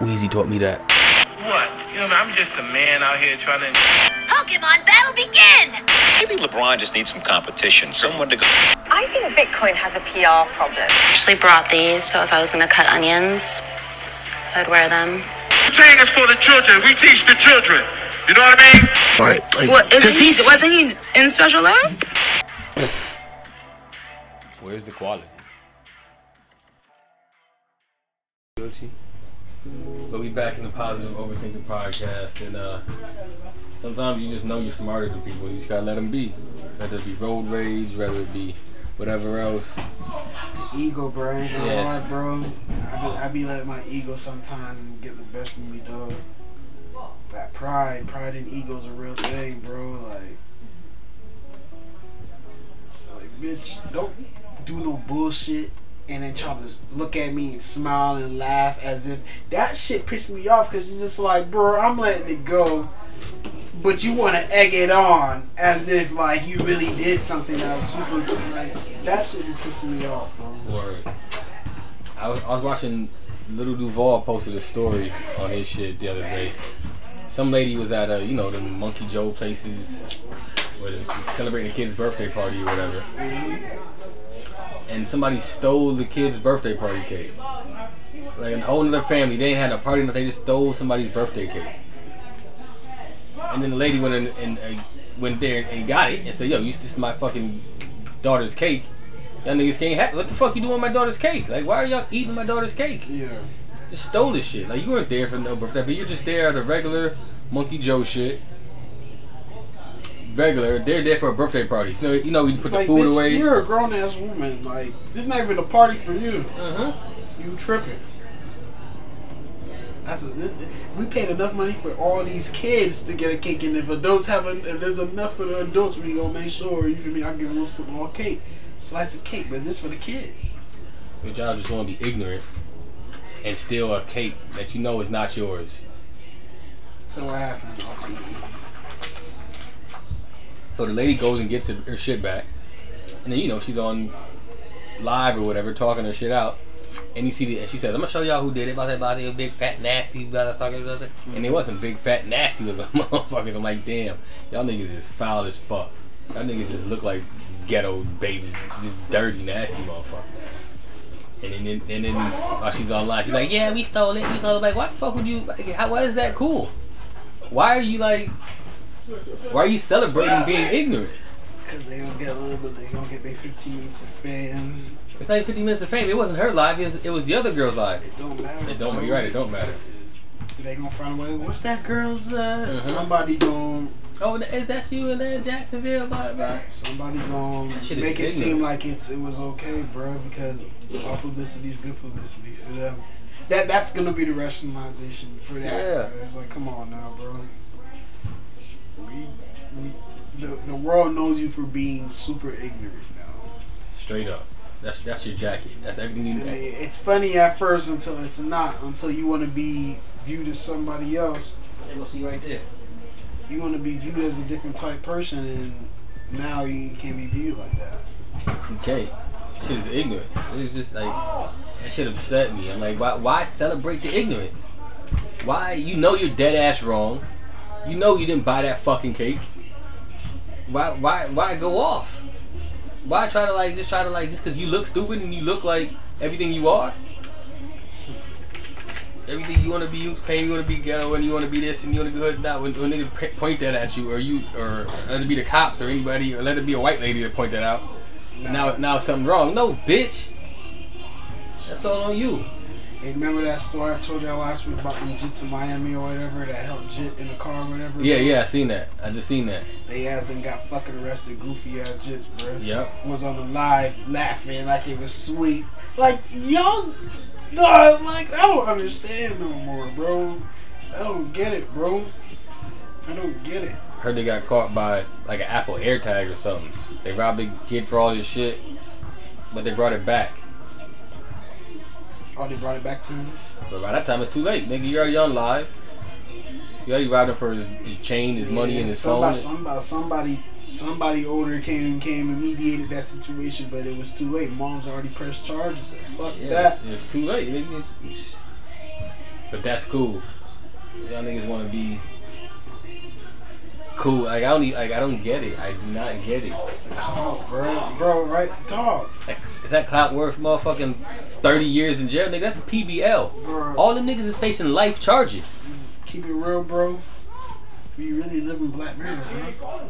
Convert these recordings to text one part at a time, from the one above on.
Weezy taught me that. What? You know, I'm just a man out here trying to... Pokemon battle begin! Maybe LeBron just needs some competition, someone to go... I think Bitcoin has a PR problem. I actually brought these, so if I was going to cut onions, I'd wear them. Wu-Tang is for the children. We teach the children. You know what I mean? All right, like, what, wasn't he in special ed? Where's the quality? But we back in the Positive Overthinking Podcast, and sometimes you just know you're smarter than people. You just gotta let them be. Whether it be road rage, whether it be whatever else. The ego, bro. Ain't no hard, bro. I be letting my ego sometimes get the best of me, dog. That pride and ego's a real thing, bro. Like, bitch, don't do no bullshit. And then try to look at me and smile and laugh as if that shit pissed me off, because it's just like, bro, I'm letting it go. But you want to egg it on as if, like, you really did something that was super good. Like, that shit pissed me off, bro. Word. I was watching Little Duval posted a story on his shit the other day. Some lady was at, the Monkey Joe places where they celebrating a kid's birthday party or whatever. And somebody stole the kid's birthday party cake. Like a whole other family, they ain't had a party, but they just stole somebody's birthday cake. And then the lady went in and went there and got it and said, "Yo, this is my fucking daughter's cake. That niggas can't have. What the fuck you doing with my daughter's cake? Like, why are y'all eating my daughter's cake? Yeah, just stole this shit. Like, you weren't there for no birthday, but you're just there at a regular Monkey Joe shit." Regular, they're there for a birthday party. You know, you put like, the food bitch, away. You're a grown ass woman. Like, this is not even a party for you. You tripping? We paid enough money for all these kids to get a cake, and if adults if there's enough for the adults, we gonna make sure. You feel me? I give them a small cake, slice of cake, but this for the kids. But y'all just wanna be ignorant and steal a cake that you know is not yours. So what happened ultimately? So the lady goes and gets her shit back, and then she's on live or whatever talking her shit out, and and she says, "I'm gonna show y'all who did it, about you big fat nasty motherfuckers," and they wasn't big fat nasty looking motherfuckers. I'm like, damn, y'all niggas is foul as fuck. Y'all niggas just look like ghetto babies, just dirty nasty motherfuckers. And then while she's online, she's like, "Yeah, we stole it, Like, why the fuck would you? Like, why is that cool? Why are you like? Why are you celebrating being ignorant? Because they don't get a little bit, they don't get their 15 minutes of fame. It's like 15 minutes of fame. It wasn't her live, it was the other girl's live. It don't matter. You're right, it don't matter. They gonna find a way. What's that girl's, somebody gonna... Oh, is that you in there in Jacksonville? Bye. Somebody gonna make it seem like it was okay, bro, because all publicity is good publicity. So that's gonna be the rationalization for that. Yeah. Bro. It's like, come on now, bro. The world knows you for being super ignorant now. Straight up. That's your jacket. That's everything you know. It's funny at first until it's not. Until you want to be viewed as somebody else. They will see right there. You want to be viewed as a different type person, and now you can't be viewed like that. Okay. Shit is ignorant. It's just like, that shit upset me. I'm like, why celebrate the ignorance? Why? You know you're dead ass wrong. You know you didn't buy that fucking cake. Why go off? Why try to because you look stupid and you look like everything you are? Everything you want to be, you claim you want to be ghetto and you want to be this and you want to be hood. Not when niggas point that at you, or let it be the cops or anybody, or let it be a white lady to point that out. Now something's wrong. No, bitch. That's all on you. Hey, remember that story I told y'all last week about when Jit to Miami or whatever, that held Jit in the car or whatever? Yeah, I seen that. I just seen that. They ass done got fucking arrested, goofy ass Jits, bro. Yep. Was on the live laughing like it was sweet. Like, y'all, dog, like, I don't understand no more, bro. I don't get it. Heard they got caught by, like, an Apple AirTag or something. They robbed a kid for all this shit, but they brought it back. Oh, they brought it back to him? But by that time, it's too late, nigga. You're already on live. You already robbed him for his chain, his money, and his phone. Somebody older came and mediated that situation, but it was too late. Mom's already pressed charges. Fuck that. It's too late, nigga. But that's cool. Y'all niggas want to be cool. Like I don't get it. I do not get it. What's the call, bro? Bro, right, dog. Like, is that clout worth motherfucking 30 years in jail, nigga? That's a PBL. Bro. All the niggas is facing life charges. Keep it real, bro. We really live in Black Mirror, bro.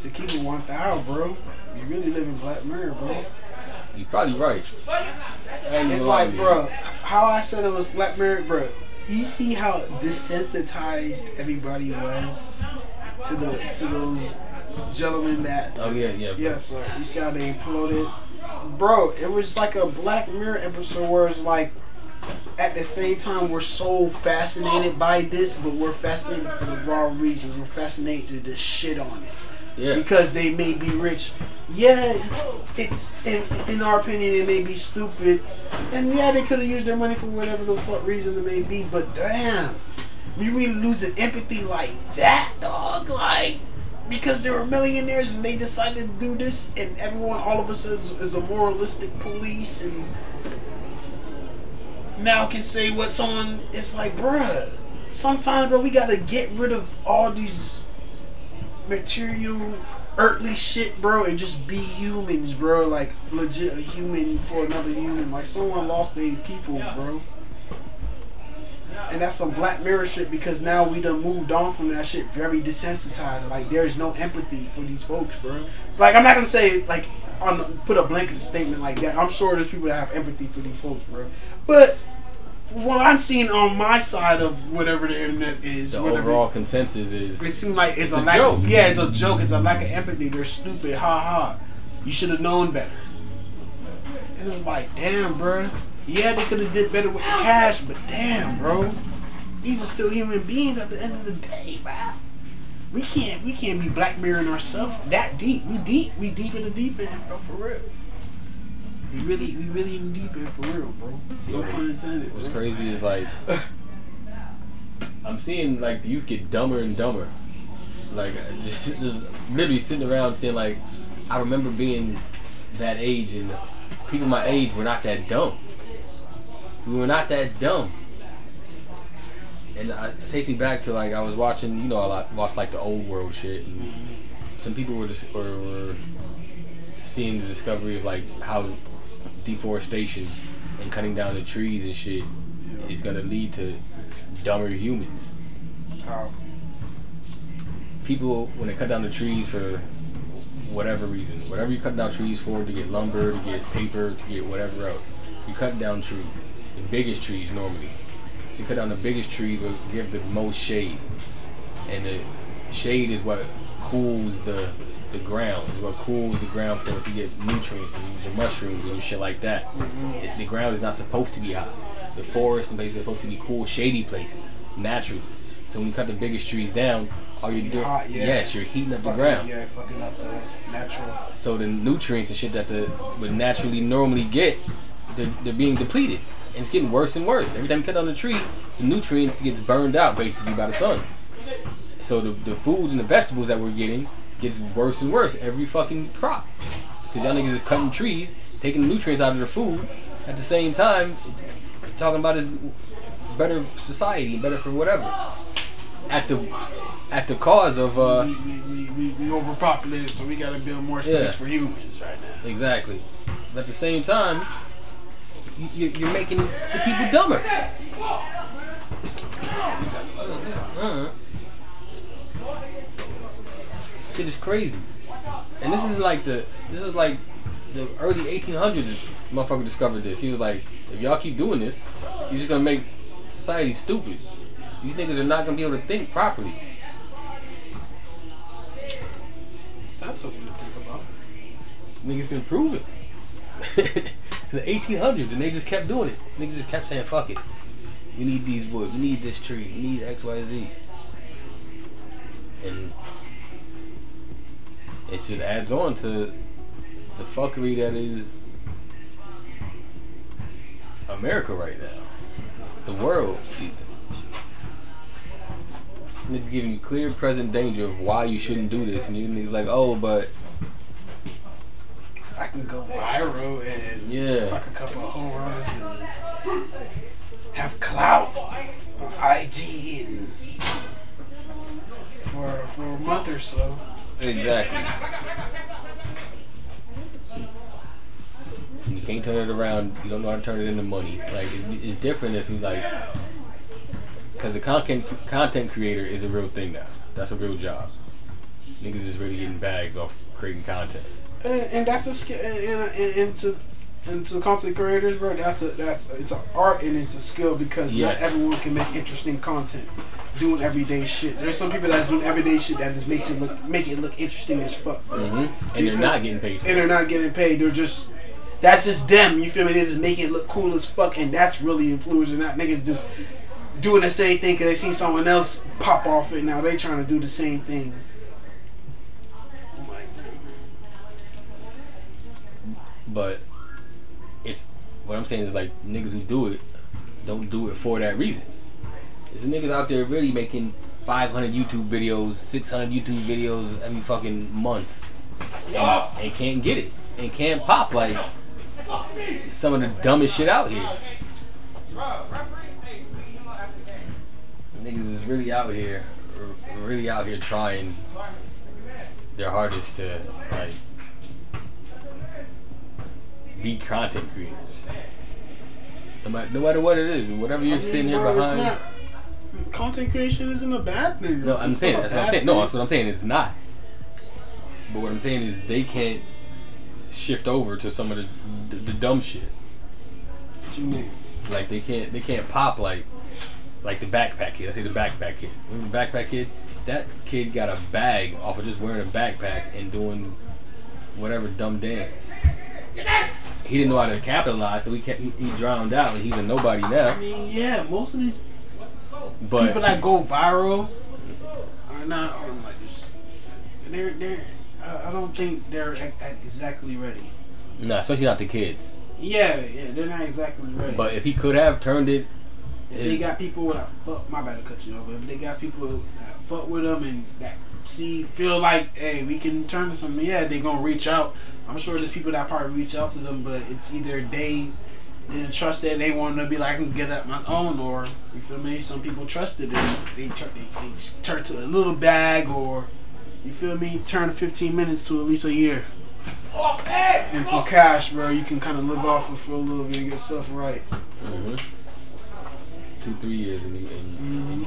To keep it 1,000, bro. You really live in Black Mirror, bro. You probably right. It's like, bro, how I said it was Black Mirror, bro. You see how desensitized everybody was to the those gentlemen that. Oh yeah. Bro. Yeah, sir. You see how they imploded, bro. It was like a Black Mirror episode where it's like, at the same time, we're so fascinated by this, but we're fascinated for the wrong reasons. We're fascinated to shit on it. Yeah. Because they may be rich. Yeah, it's in our opinion it may be stupid, and yeah, they could have used their money for whatever the fuck reason it may be. But damn, we really losing empathy like that, dog. Like because they were millionaires and they decided to do this, and everyone all of us is a moralistic police and now can say what someone. It's like, bruh. Sometimes, bro, we gotta get rid of all these material earthly shit, bro, and just be humans, bro. Like legit a human for another human. Like someone lost their people, bro, and that's some Black Mirror shit because now we done moved on from that shit. Very desensitized. Like there is no empathy for these folks, bro. Like I'm not gonna say like on put a blanket statement like that. I'm sure there's people that have empathy for these folks, bro, but what I'm seeing on my side of whatever the internet is, the overall consensus is, it seems like it's a lack joke. Yeah, it's a joke. It's a lack of empathy. They're stupid. Ha ha. You should have known better. And it's like, damn, bro. Yeah, they could have did better with the cash, but damn, bro. These are still human beings at the end of the day, bro. We can't be Black Mirroring ourselves that deep. We deep in the deep end, bro, for real. We really in deep end for real, bro. No pun intended. What's crazy is like I'm seeing like the youth get dumber and dumber. Like just literally sitting around saying like, I remember being that age and people my age were not that dumb. We were not that dumb. And it takes me back to like I was watching, you know, I watched like the old world shit, and some people were just were seeing the discovery of like how deforestation and cutting down the trees and shit is gonna lead to dumber humans. How? People, when they cut down the trees for whatever reason, whatever you cut down trees for, to get lumber, to get paper, to get whatever else, you cut down trees, the biggest trees normally. So you cut down the biggest trees will give the most shade, and the shade is what cools the ground. Is what cools the ground for if you get nutrients and your mushrooms and shit like that. The ground is not supposed to be hot. The forest and places are supposed to be cool, shady places, naturally. So when you cut the biggest trees down, all you're doing, yes, you're heating up the ground. Yeah, fucking up the natural. So the nutrients and shit that the would naturally normally get, they're being depleted, and it's getting worse and worse. Every time you cut down the tree, the nutrients gets burned out basically by the sun. So the foods and the vegetables that we're getting gets worse and worse every fucking crop. Because y'all niggas is cutting trees, taking the nutrients out of their food, at the same time, talking about is better society, better for whatever. At the cause of... We overpopulated, so we gotta build more space for humans right now. Exactly. But at the same time, you're making the people dumber. Shit is crazy, and this is like the early 1800s. Motherfucker discovered this. He was like, if y'all keep doing this, you're just gonna make society stupid. These niggas are not gonna be able to think properly. It's not something to think about. Niggas been proven in the 1800s, and they just kept doing it. Niggas just kept saying, "Fuck it, we need these woods, we need this tree, we need X, Y, Z," and it just adds on to the fuckery that is America right now. The world. It's giving you clear present danger of why you shouldn't do this, and you're like, oh, but I can go viral and fuck a couple of home runs and have clout on IG and for a month or so. Exactly. You can't turn it around. You don't know how to turn it into money. Like it's different if you like, because the content creator is a real thing now. That's a real job. Niggas is really getting bags off creating content. And that's a skill. And to content creators, bro, that's it's an art and it's a skill because yes. Not everyone can make interesting content. Doing everyday shit. There's some people that's doing everyday shit that just make it look interesting as fuck. Bro. Mm-hmm. And they're not getting paid. And they're not getting paid. They're just. That's just them, you feel me? They just make it look cool as fuck, and that's really influencing. That niggas just doing the same thing because they see someone else pop off and now they trying to do the same thing. Like, but if what I'm saying is like niggas who do it don't do it for that reason. There's niggas out there really making 500 YouTube videos, 600 YouTube videos every fucking month, and can't get it and can't pop like. Some of the dumbest shit out here. Niggas is really out here trying their hardest to like be content creators. No matter what it is, whatever you're sitting here behind. Content creation isn't a bad thing. No, I'm saying that's what I'm saying. No, that's what I'm saying. It's not. But what I'm saying is they can't shift over to some of the dumb shit. What you mean? Like they can't pop like the backpack kid. I say the backpack kid. Remember the backpack kid? That kid got a bag off of just wearing a backpack and doing whatever dumb dance. He didn't know how to capitalize, so he drowned out and he's a nobody now. I mean, yeah, most of these people that go viral are not on like this. They're I don't think they're exactly ready. No, especially not the kids. Yeah, they're not exactly ready. But if he could have turned it... If they got people that fuck... My bad to cut you off, but if they got people that fuck with them and that feel like, hey, we can turn to something, yeah, they're going to reach out. I'm sure there's people that probably reach out to them, but it's either they didn't trust it, they wanted to be like, I can get up my own, or, you feel me? Some people trusted it. They turned to a little bag, or... You feel me? Turn 15 minutes to at least a year. And some cash, bro. You can kind of live off of for a little bit and get stuff right. Mm-hmm. 2-3 years and you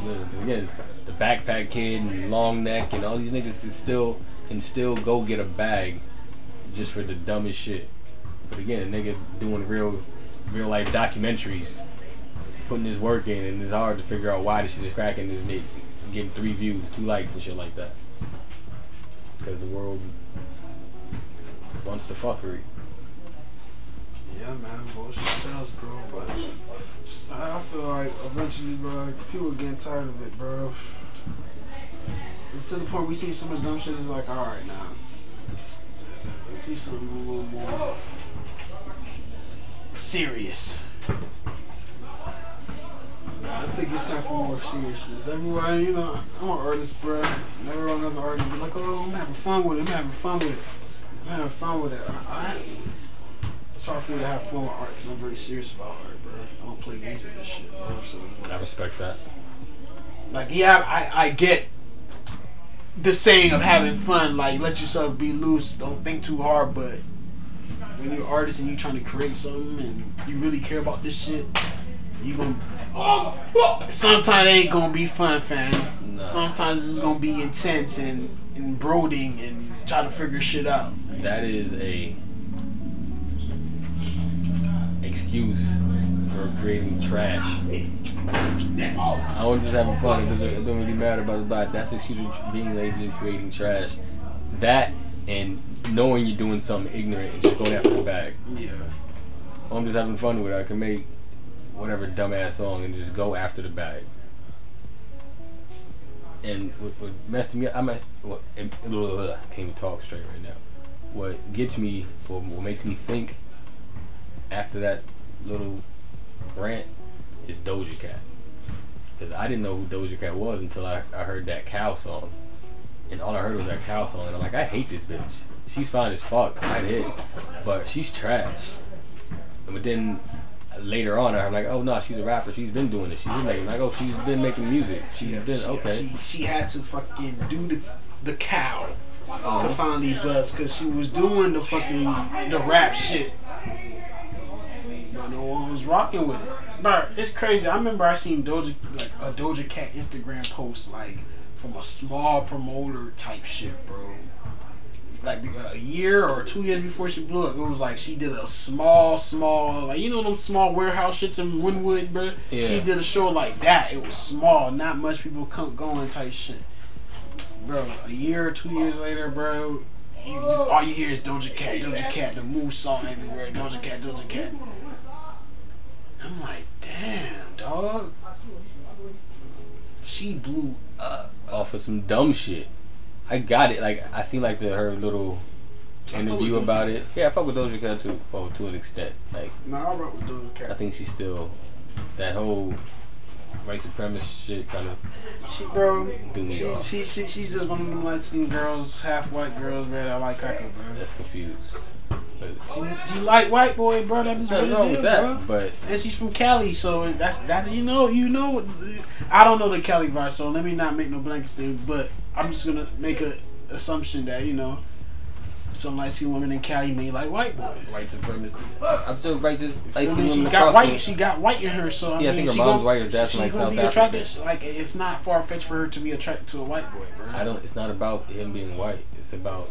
live. 'Cause again, the backpack kid and long neck and all these niggas can still go get a bag just for the dumbest shit. But again, a nigga doing real life documentaries, putting his work in, and it's hard to figure out why this shit is cracking this nigga. Getting 3 views, 2 likes and shit like that. Because the world wants the fuckery. Yeah, man, bullshit sells, bro. But I feel like eventually, bro, people are getting tired of it, bro. It's to the point we see so much dumb shit. It's like, all right, now let's see something a little more serious. I think it's time for more seriousness. Everybody, you know, I'm an artist, bro. Everyone knows an artist. Be like, oh, I'm having fun with it. It's hard for me to have fun with art because I'm very serious about art, bro. I don't play games with this shit, bro. So, I respect that. Like, yeah, I get the saying of having fun. Like, let yourself be loose. Don't think too hard, but when you're an artist and you're trying to create something and you really care about this shit, you gonna... Sometimes it ain't gonna be fun, fam. No. Sometimes it's gonna be intense and brooding and try to figure shit out. That is a excuse for creating trash. I wasn't just having fun because it don't really matter about it. That's the excuse for being lazy and creating trash. That and knowing you're doing something ignorant and just going after the bag. Yeah. I'm just having fun with it. I can make whatever dumbass song and just go after the bag. And what messed me up, I can't even talk straight right now. What gets me, or what makes me think after that little rant is Doja Cat. Because I didn't know who Doja Cat was until I heard that cow song. And all I heard was that cow song. And I'm like, I hate this bitch. She's fine as fuck. I did. But she's trash. But then... later on, I'm like, oh no, she's a rapper. She's been doing this. She's been making, like, oh, she's been making music. She's been okay. She had to fucking do the cow to finally buzz, because she was doing the fucking the rap shit, but no one was rocking with it. Bro, it's crazy. I remember I seen Doja Cat Instagram post like from a small promoter type shit, bro. Like a year or 2 years before she blew up, it was like she did a small, like, you know them small warehouse shits in Wynwood, bro. Yeah. She did a show like that. It was small, not much people come going type shit, bro. A year or 2 years later, bro, all you hear is Doja Cat, Doja Cat, the Mooo song everywhere, Doja Cat, Doja Cat. I'm like, damn, dog. She blew up off of some dumb shit. I got it. Like, I seen like her little interview about it. Yeah, I fuck with Doja Cat too, to an extent. Like, I rock with Doja Cat. I think she's still that whole white supremacist shit kind of. She's just one of them Latin girls, half white girls, man. I like her, bro. That's confused. She like white boy, bro. That is really wrong with that, bro. But and she's from Cali, so that's that. You know. I don't know the Cali vibe, so let me not make no blanket statement. But I'm just gonna make an assumption that some light skinned women in Cali may like white boy. White supremacy. I'm still righteous. Light skinned women. She got white in her, so I mean, I think her mom's white or that's like South African. Like, it's not far fetched for her to be attracted to a white boy, bro. It's not about him being white. It's about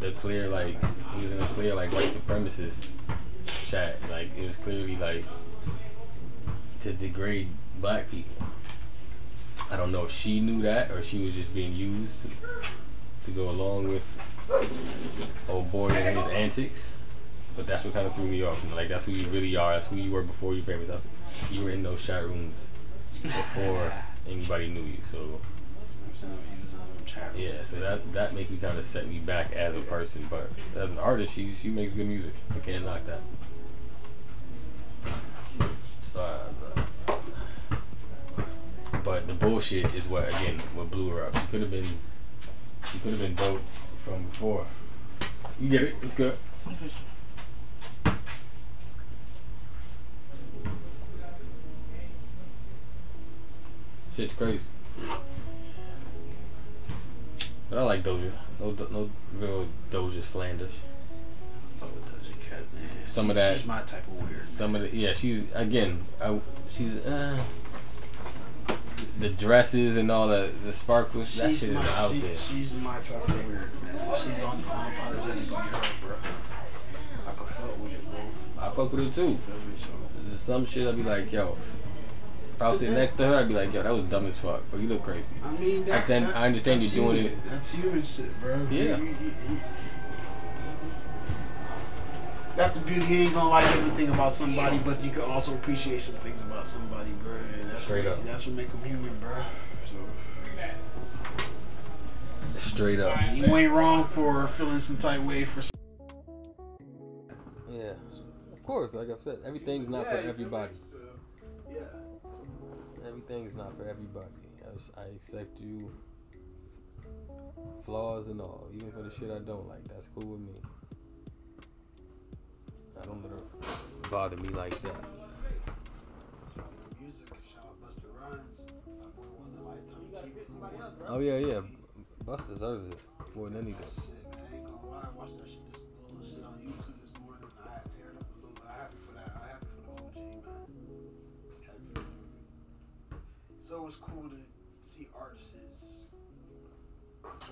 the clear, like, using a clear, like, white supremacist chat. Like, it was clearly, like, to degrade black people. I don't know if she knew that or she was just being used to go along with old boy and his antics. But that's what kind of threw me off. Like, that's who you really are. That's who you were before you famous. You were in those chat rooms before anybody knew you, so... Yeah, so that makes me kind of set me back as a person, but as an artist, she makes good music. I can't knock that. Sorry, but the bullshit is what blew her up. She could have been dope from before. You get it? It's good. Shit's crazy. But I like Doja. No real Doja slander. I fuck with Doja Cat, man. Some of that. She's my type of weird. She's the dresses and all the sparkles. That shit is out there. She's my type of weird, man. She's on unapologetic girl, bro. I can fuck with it, bro. I fuck with it too. There's some shit I'd be like, yo. If I was sitting next to her, I'd be like, yo, that was dumb as fuck. But you look crazy. I mean, I understand you're doing it. That's human shit, bro. Yeah. That's the beauty. You ain't gonna like everything about somebody, but you can also appreciate some things about somebody, bro. And that's what make them human, bro. So. Straight up. You ain't wrong for feeling some type way for some. Yeah. Of course, like I've said, everything's not for everybody. Yeah. Everything's not for everybody. I accept you, flaws and all, even for the shit I don't like. That's cool with me. I don't let it bother me like that. Music, shout out Busta Rhymes. Oh yeah. Busta deserves it more than anything. I ain't gonna lie, I watched that shit this bullshit on YouTube this morning. I had teared up a little bit. I'm happy for that. I'm happy for the OG, man. So it's cool to see artists,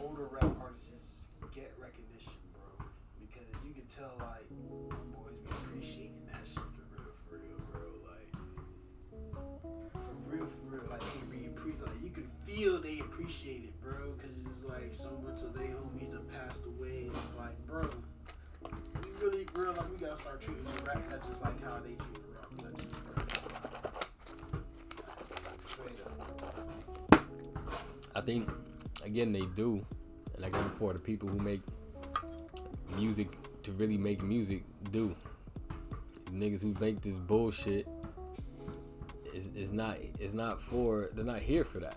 older rap artists, get recognition, bro. Because you can tell, like, them boys be appreciating that shit for real, bro. Like, for real. Like, you can feel they appreciate it, bro. Because it's like so much of their homies done passed away. And it's like, bro, we really, bro, like, we gotta start treating the rap legends like how they treat the rap legends, bro. I think, again, they do. Like before, the people who make music to really make music do. The niggas who make this bullshit they're not here for that.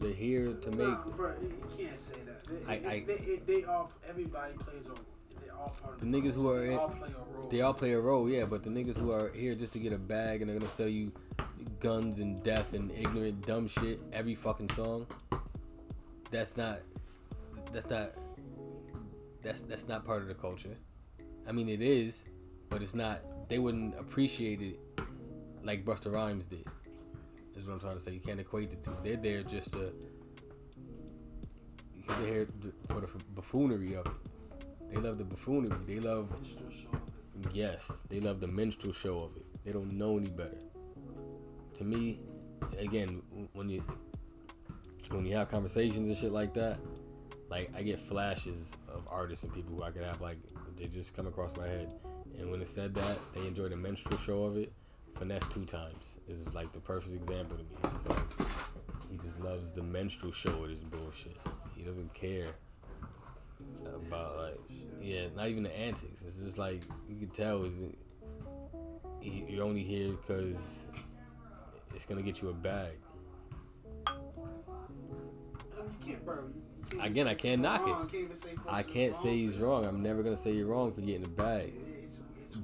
They're here to make. No, bro, you can't say that. Everybody plays a The niggas who are in, they all play a role, yeah. But the niggas who are here just to get a bag and they're gonna sell you guns and death and ignorant dumb shit every fucking song. That's not part of the culture. I mean, it is, but it's not. They wouldn't appreciate it like Busta Rhymes did. Is what I'm trying to say. You can't equate the two. They're there just to. They're here for the buffoonery of it. They love the buffoonery. They love. Yes, they love the minstrel show of it. They don't know any better. To me, again, when you have conversations and shit like that, like I get flashes of artists and people who I could have, like they just come across my head. And when it said that, they enjoy the minstrel show of it. Finesse Two Times is like the perfect example to me. It's like he just loves the minstrel show of this bullshit. He doesn't care about like, yeah, not even the antics. It's just like you can tell you're only here because it's gonna get you a bag. Again, I can't knock it. I can't say he's wrong. I'm never gonna say you're wrong for getting a bag.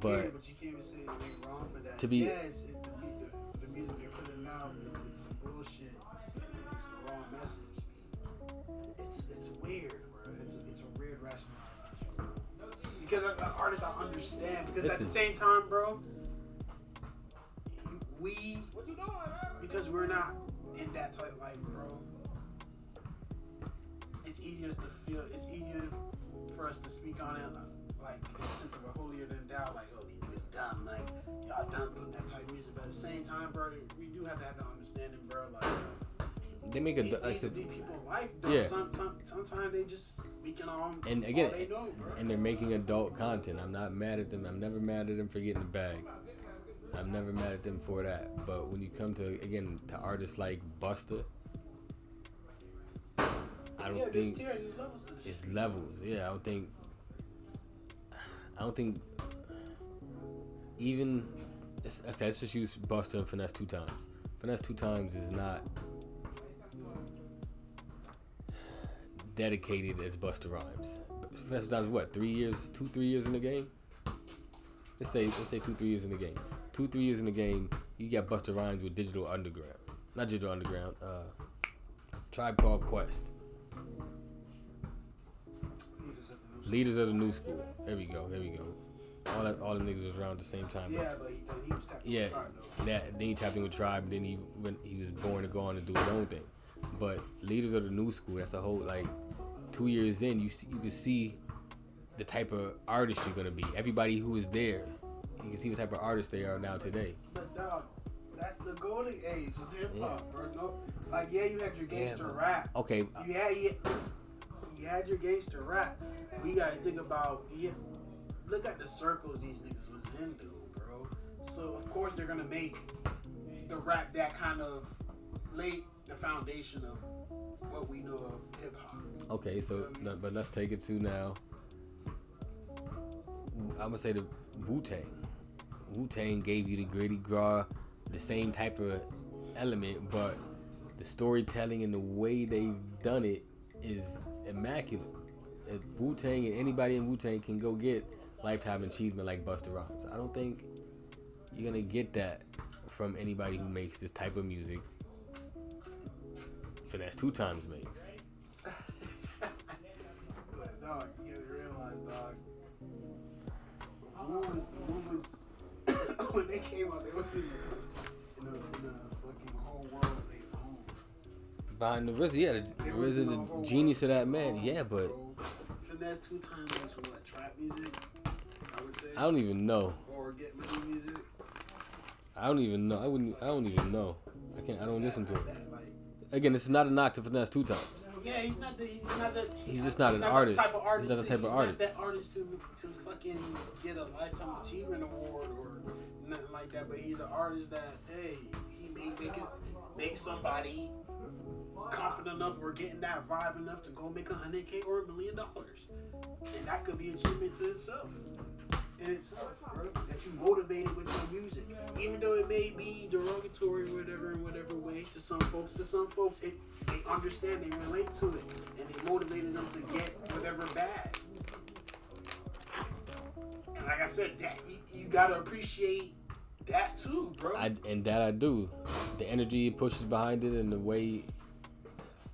But you can't even say it ain't wrong for that. To be yes, the music they're putting out, it's some bullshit. It's the wrong message. It's weird, bro. It's a weird rationalization. Because the artists, I understand. Because listen, at the same time, bro, because we're not in that type of life, bro. It's easier to feel. It's easier for us to speak on it. Like in the sense of a holier than thou, like, oh, these niggas dumb, like y'all dumb putting that type of music. But at the same time, bro, we do have to have the understanding, bro. Like they make these people life dumb. Yeah. Sometimes they just speaking on and again, all they know, bro. And they're making adult content. I'm not mad at them. I'm never mad at them for getting the bag. I'm never mad at them for that. But when you come to artists like Busta, I don't think there's levels to this. It's levels. Yeah, I don't think even let's just use Busta and Finesse Two Times. Finesse Two Times is not dedicated as Busta Rhymes. Finesse Two Times is what, 3 years, 2-3 years in the game? Let's say 2-3 years in the game. 2-3 years in the game, you got Busta Rhymes with Digital Underground. Not Digital Underground, Tribe Called Quest. Leaders of the New School. There we go. All the niggas was around at the same time. Yeah, but he was tapped in with Tribe, though. Then he tapped in with Tribe, and then he was born to go on and do his own thing. But Leaders of the New School, that's the whole, like, 2 years in, you can see the type of artist you're going to be. Everybody who is there, you can see what type of artist they are now today. But, dog, that's the golden age of hip-hop, bro. No, like, you had your gangster rap. Okay. You had your gangster rap. We gotta think about look at the circles these niggas was in, dude, bro. So of course they're gonna make the rap that kind of laid the foundation of what we know of hip hop. Okay, so but let's take it to now. I'm gonna say the Wu-Tang. Wu-Tang gave you the gritty gras, the same type of element, but the storytelling and the way they've done it is immaculate. Wu-Tang and anybody in Wu-Tang can go get lifetime achievement like Busta Rhymes. I don't think you're gonna get that from anybody who makes this type of music. Finesse Two Times makes. But dog, you gotta realize, dog. When they came out, they was in the fucking whole world. Behind the RZA, the RZA, the genius of that man, yeah, but. Finesse Two Times makes what, trap music? I would say. I don't even know. Or get money music. I don't even know. I don't even know. I can't. I don't listen to it. Again, it's not a knock to Finesse Two Times. Yeah, he's just not an artist. He's not the type of artist. He's not that artist to fucking get a lifetime achievement award or nothing like that. But he's an artist that he may make somebody confident enough or getting that vibe enough to go make $100K or $1 million, and that could be achievement in itself, bro. That you motivated with your music, even though it may be derogatory, whatever, in whatever way to some folks. They understand, they relate to it, and they motivated them to get whatever bag. like I said, that you gotta appreciate that too, bro. I do. The energy he pushes behind it and the way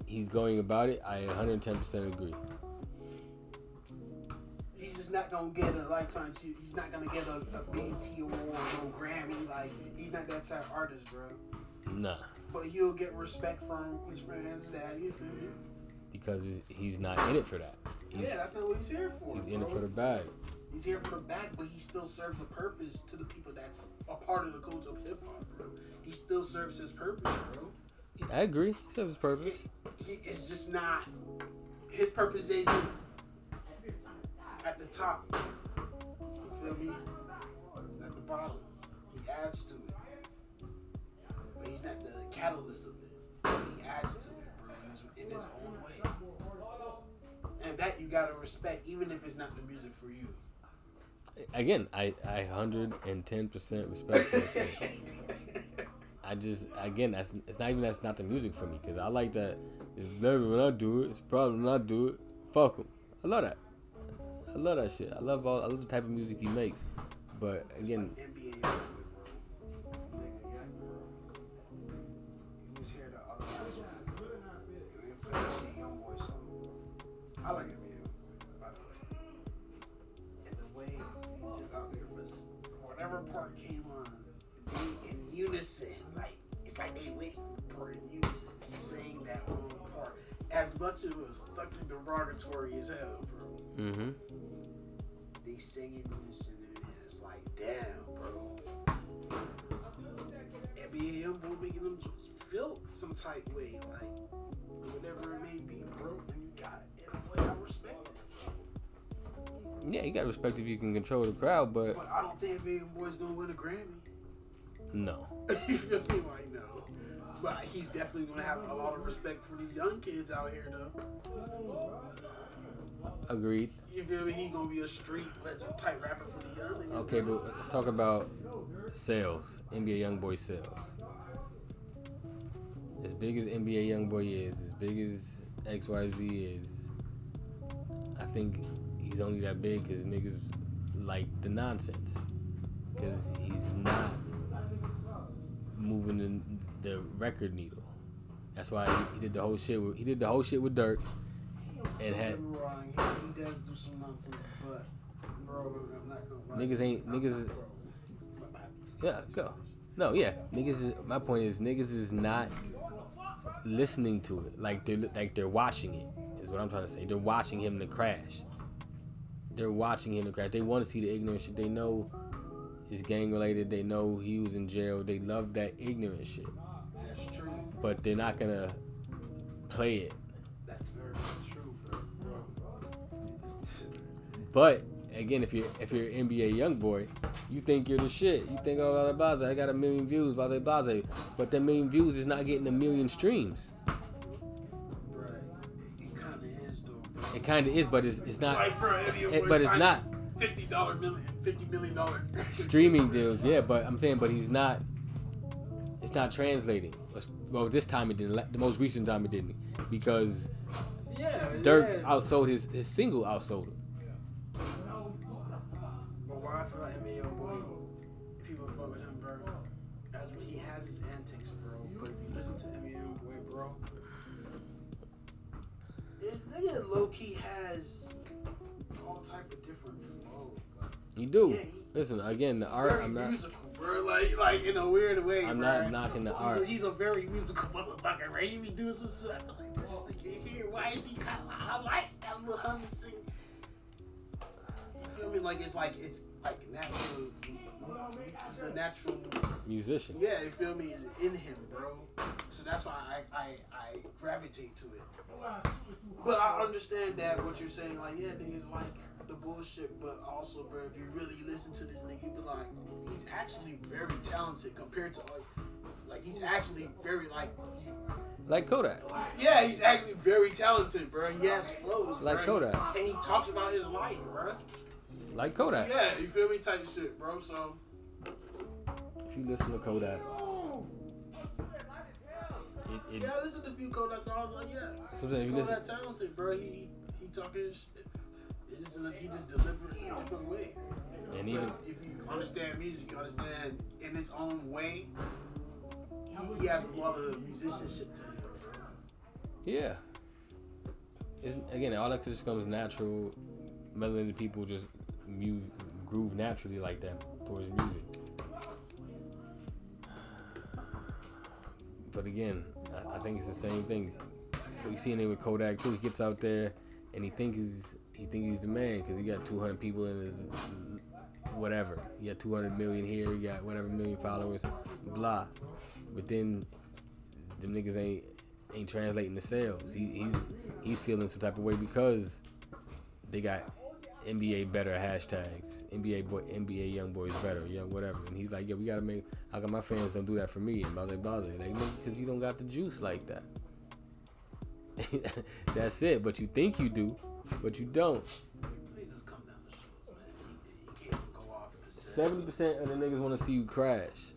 he's going about it, I 110% agree. He's just not gonna get a lifetime. He's not gonna get a BET award, no Grammy. Like, he's not that type of artist, bro. Nah. But he'll get respect from his fans, that, you feel me? Because he's not in it for that. Yeah, that's not what he's here for. He's in it for the bag. He's here for the bag, but he still serves a purpose to the people that's a part of the culture of hip hop, bro. He still serves his purpose, bro. I agree. He serves his purpose. It's just not. His purpose isn't at the top. You feel me? It's at the bottom. He adds to it. But he's not the catalyst of it. He adds to it, bro, in his own way. And that you gotta respect, even if it's not the music for you. Again, I 110% respect that. I just, again, that's not the music for me, because I like that. It's better when I do it. It's a problem when I do it. Fuck him. I love that. I love that shit. I love the type of music he makes. But again, it's like NBA YoungBoy, bro. Nigga, YoungBoy. You was here the other last one. You didn't play that shit, YoungBoy song, bro. I like NBA YoungBoy, by the way. And the way he just out there was, whatever part came on, they in unison, like, it's like they went for in unison, saying that whole part. As much as it was fucking derogatory as hell, bro. Mm-hmm. They sing in unison, and it's like, damn, bro. NBA YoungBoy making them feel some tight way, like, whatever it may be, bro, and you got it. And I respect it. Yeah, you gotta respect if you can control the crowd, but I don't think NBA YoungBoy's gonna win a Grammy. No. You feel me? Like, no. But he's definitely going to have a lot of respect for these young kids out here, though. Agreed. You feel me? He's going to be a street legend type rapper for the young niggas. Okay, but let's talk about sales. NBA YoungBoy sales. As big as NBA YoungBoy is, as big as XYZ is, I think he's only that big because niggas like the nonsense. Because he's not moving the record needle. That's why he did the whole shit. He did the whole shit with Dirk, and had. He does do some nonsense, but bro, I'm not gonna niggas ain't niggas. Yeah, go. No, yeah, niggas. My point is, niggas is not listening to it. Like they're watching it. Is what I'm trying to say. They're watching him to crash. They want to see the ignorant shit. They know it's gang related. They know he was in jail. They love that ignorant shit. That's true. But they're not gonna play it. That's very true, bro. But again, if you're NBA YoungBoy, you think you're the shit. You think, oh, blah, blah, I got 1 million views, blah, blah, blah. But that 1 million views is not getting 1 million streams. Right. It kinda is, though. It kinda is, but it's not. Like, bro, but it's not. $50 million streaming deals, yeah, but I'm saying, but he's not. It's not translating. Well, this time it didn't. The most recent time it didn't, because Dirk outsold his single outsold him. But why I feel like me, old boy, people fuck with him, bro. That's when he has his antics, bro. But if you listen to me, old boy, bro, this nigga low key has all type of different flow. You do. Yeah, listen, again, the art, I'm not musical, bro. Like in a weird way, I'm bro. Not knocking the art. He's a very musical motherfucker, right? He be doing some shit. I'm like, this nigga here, why is he kind of, I like that little hum sing. You feel me? Like it's natural. He's a natural musician. Yeah, you feel me? It's in him, bro. So that's why I gravitate to it. But I understand that what you're saying, like, yeah, niggas like the bullshit, but also, bro, if you really listen to this nigga, you be like, he's actually very talented compared to like he's actually very like Kodak. Yeah, he's actually very talented, bro. He has flows, like bro. Kodak, and he talks about his life, bro. Like Kodak. Yeah, you feel me? Type of shit, bro. So if you listen to Kodak, yeah, I listen to a few Kodak songs. Like, yeah, Kodak talented, bro. He talking his shit. It's just like you just deliver it in a different way. And even if you understand music, you understand in its own way. He has a lot of musicianship to him. Yeah. It's, again, all that just comes natural. Melanated people just groove naturally like that towards music. But again, I think it's the same thing. So you seeing it with Kodak too. He gets out there and he thinks he's the man because he got 200 people in his whatever. He got 200 million here. He got whatever million followers. Blah. But then them niggas ain't translating the sales. He's feeling some type of way because they got NBA better hashtags. NBA YoungBoy is better. Young whatever. And he's like, yo, we gotta make. How come my fans don't do that for me? And blah blah blah. Like, because you don't got the juice like that. That's it. But you think you do, but you don't. 70% of the niggas want to see you crash.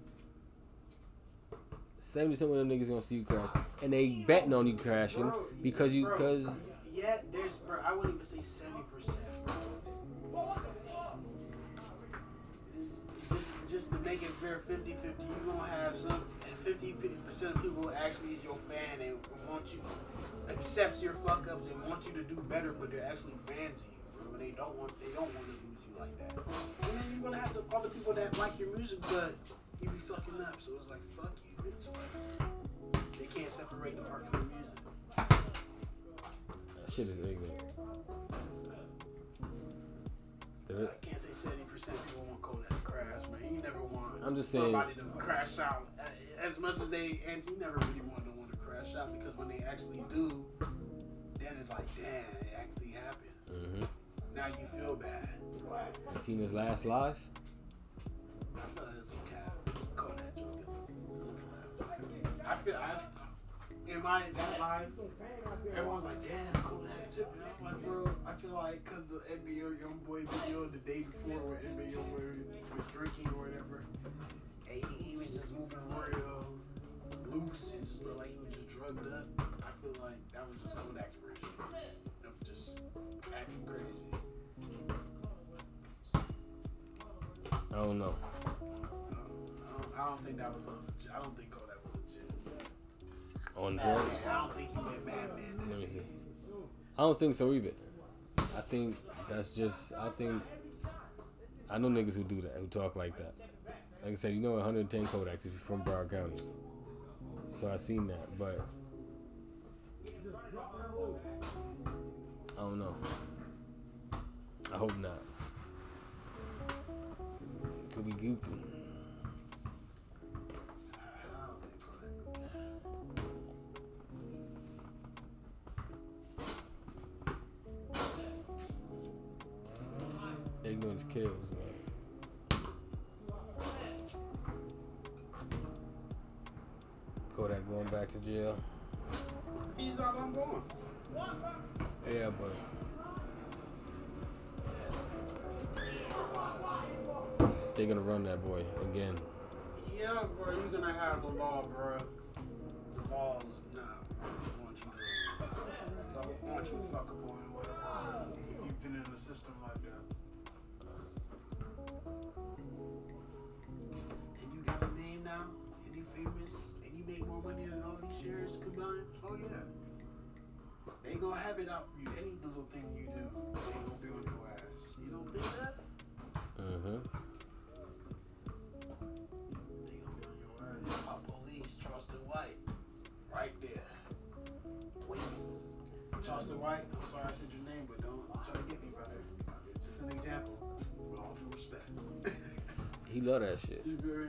70% of the niggas gonna see you crash, and they betting on you crashing because you because. Yeah, there's bro. I wouldn't even say 70%. Just to make it fair, 50-50, you're gonna have some, and 50% of people actually is your fan and want you, accepts your fuck ups and want you to do better, but they're actually fans of you, bro. And they don't want to lose you like that. And then you're gonna have the other people that like your music, but you be fucking up. So it's like fuck you, bitch. They can't separate the art from the music. That shit is ignorant. I can't say 70% people won't call that crash, man. You never want somebody to crash out. As much as they anti, you never really want to crash out because when they actually do, then it's like, damn, it actually happened. Mm-hmm. Now you feel bad. You seen his last live? I feel like it's a cat. It's called that joke. In my that live, everyone's like, damn, Kodak chip. And I was like, bro, I feel like because the NBA YoungBoy video the day before where NBA YoungBoy was drinking or whatever, and he was just moving real loose and just looked like he was just drugged up. I feel like that was just Kodak's version of just acting crazy. I don't know. I don't think that was legit. I don't think Kodak was legit. On drugs? I don't think he went mad, man. Let me see. I don't think so either. I think that's just. I know niggas who do that, who talk like that. Like I said, you know, 110 Kodaks if you're from Broward County. So I seen that, but I don't know. I hope not. It could be goopy. Ignorance kills, man. Kodak going back to jail. He's not going. Yeah, but they're gonna run that boy again. Yeah, bro, you're gonna have the law, bro. The law's nah. I want you to fuck a boy and whatever. If you've been in the system like that. And you famous and you make more money than all these shares combined. Oh yeah, they gonna have it out for you. Any little thing you do, they gonna be on your ass. You don't think that? They gonna be on your ass. My police, Charleston White, right there. Wait, Charleston White. I'm sorry I said your name, but don't try to get me, brother. It's just an example. With all due respect. He love that shit. You feel me?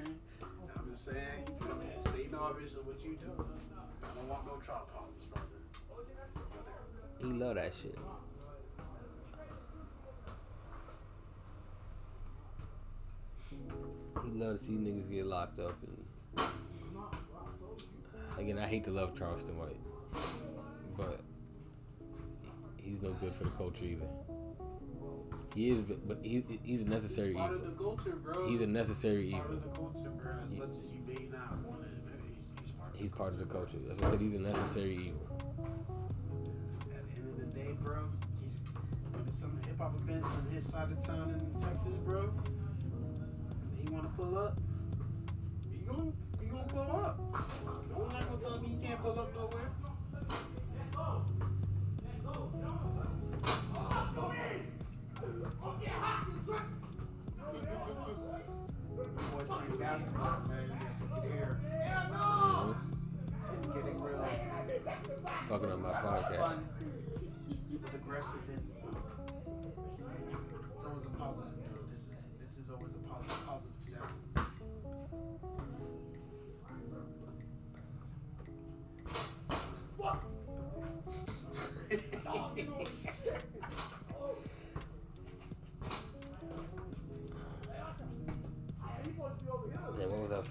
I'm just saying, you feel me? Stay nervous of what you do. I don't want no trial problems, brother. He love that shit. He love to see niggas get locked up. And again, I hate to love Charleston White, but he's no good for the culture either. He is, but he's a necessary evil. He's part of the culture, bro. He's a necessary evil. He's part of the culture, bro. As much as you may not want it, but he's part of the culture. That's what I said. He's a necessary evil. At the end of the day, bro, he's when at some of the hip hop events on his side of town in Texas, bro. He wanna pull up. He gonna pull up. I'm not gonna tell him he can't pull up nowhere. Boy playing basketball, man. That's what you hear. It's getting real. Fucking on my podcast. Fun, but aggressive, and it's always a positive. No, this is always a positive sound. What?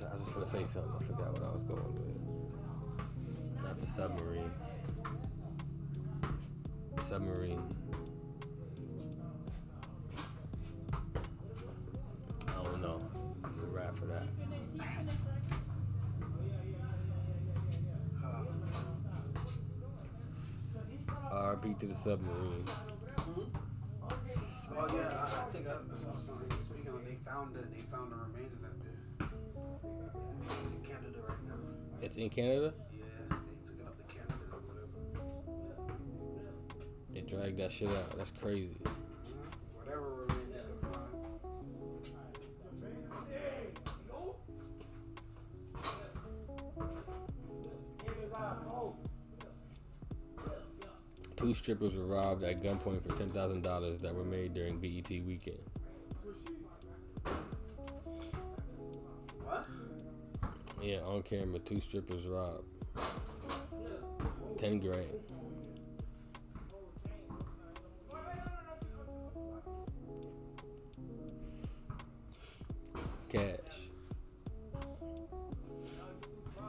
I was just gonna say something. I forgot what I was going with. Not the submarine. Submarine. I don't know. It's a wrap for that. R.I.P. to the submarine. Mm-hmm. Oh yeah, I think I saw something. Speaking of, they found the remainder out there. It's in Canada right now. It's in Canada? Yeah, they took it up to Canada or whatever. They dragged that shit out. That's crazy. Whatever remains they could find. Two strippers were robbed at gunpoint for $10,000 that were made during BET weekend. Yeah, on camera, two strippers robbed. $10,000. Cash.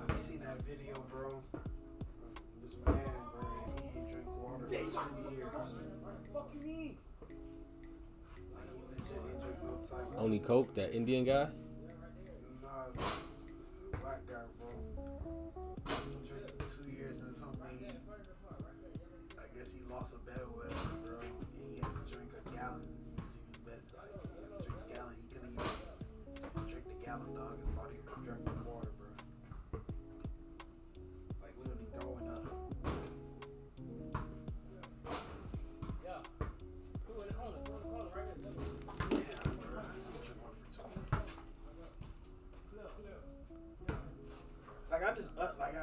You seen that video, bro? This man, bro, he ain't drink water for 2 years. What the fuck you mean? Like, he literally ain't drink no type of water. Only Coke, that Indian guy? Nah, black guy, bro. He drank for 2 years and something. I guess he lost a bet or whatever, bro. He had to drink a gallon. He couldn't even drink the gallon, dog. His body drank the water, bro. Like literally throwing up. Like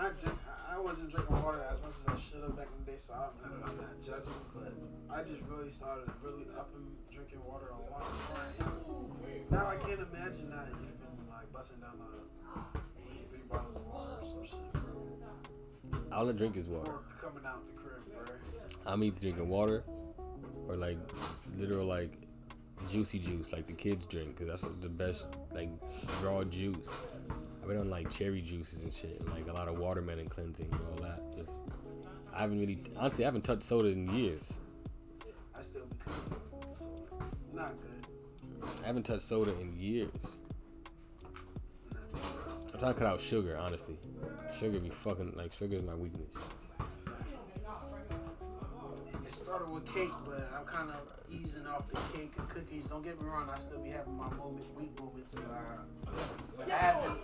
I just, I wasn't drinking water as much as I should have back in the day, so I'm not judging, but I just really started really upping drinking water a lot. Now I can't imagine not even like busting down like 3 bottles of water or some shit, bro. All I drink is water. Before coming out the crib, bro. I'm either drinking water or like literal like juicy juice, like the kids drink, because that's the best like raw juice. I've been on like cherry juices and shit, and like a lot of watermelon cleansing and all that. Just, I haven't touched soda in years. I still be cooking soda. Not good. I haven't touched soda in years. I'm trying to cut out sugar, honestly. Sugar is my weakness. It started with cake, but I'm kind of easing off the cake and cookies. Don't get me wrong, I still be having my weak moments. But I haven't.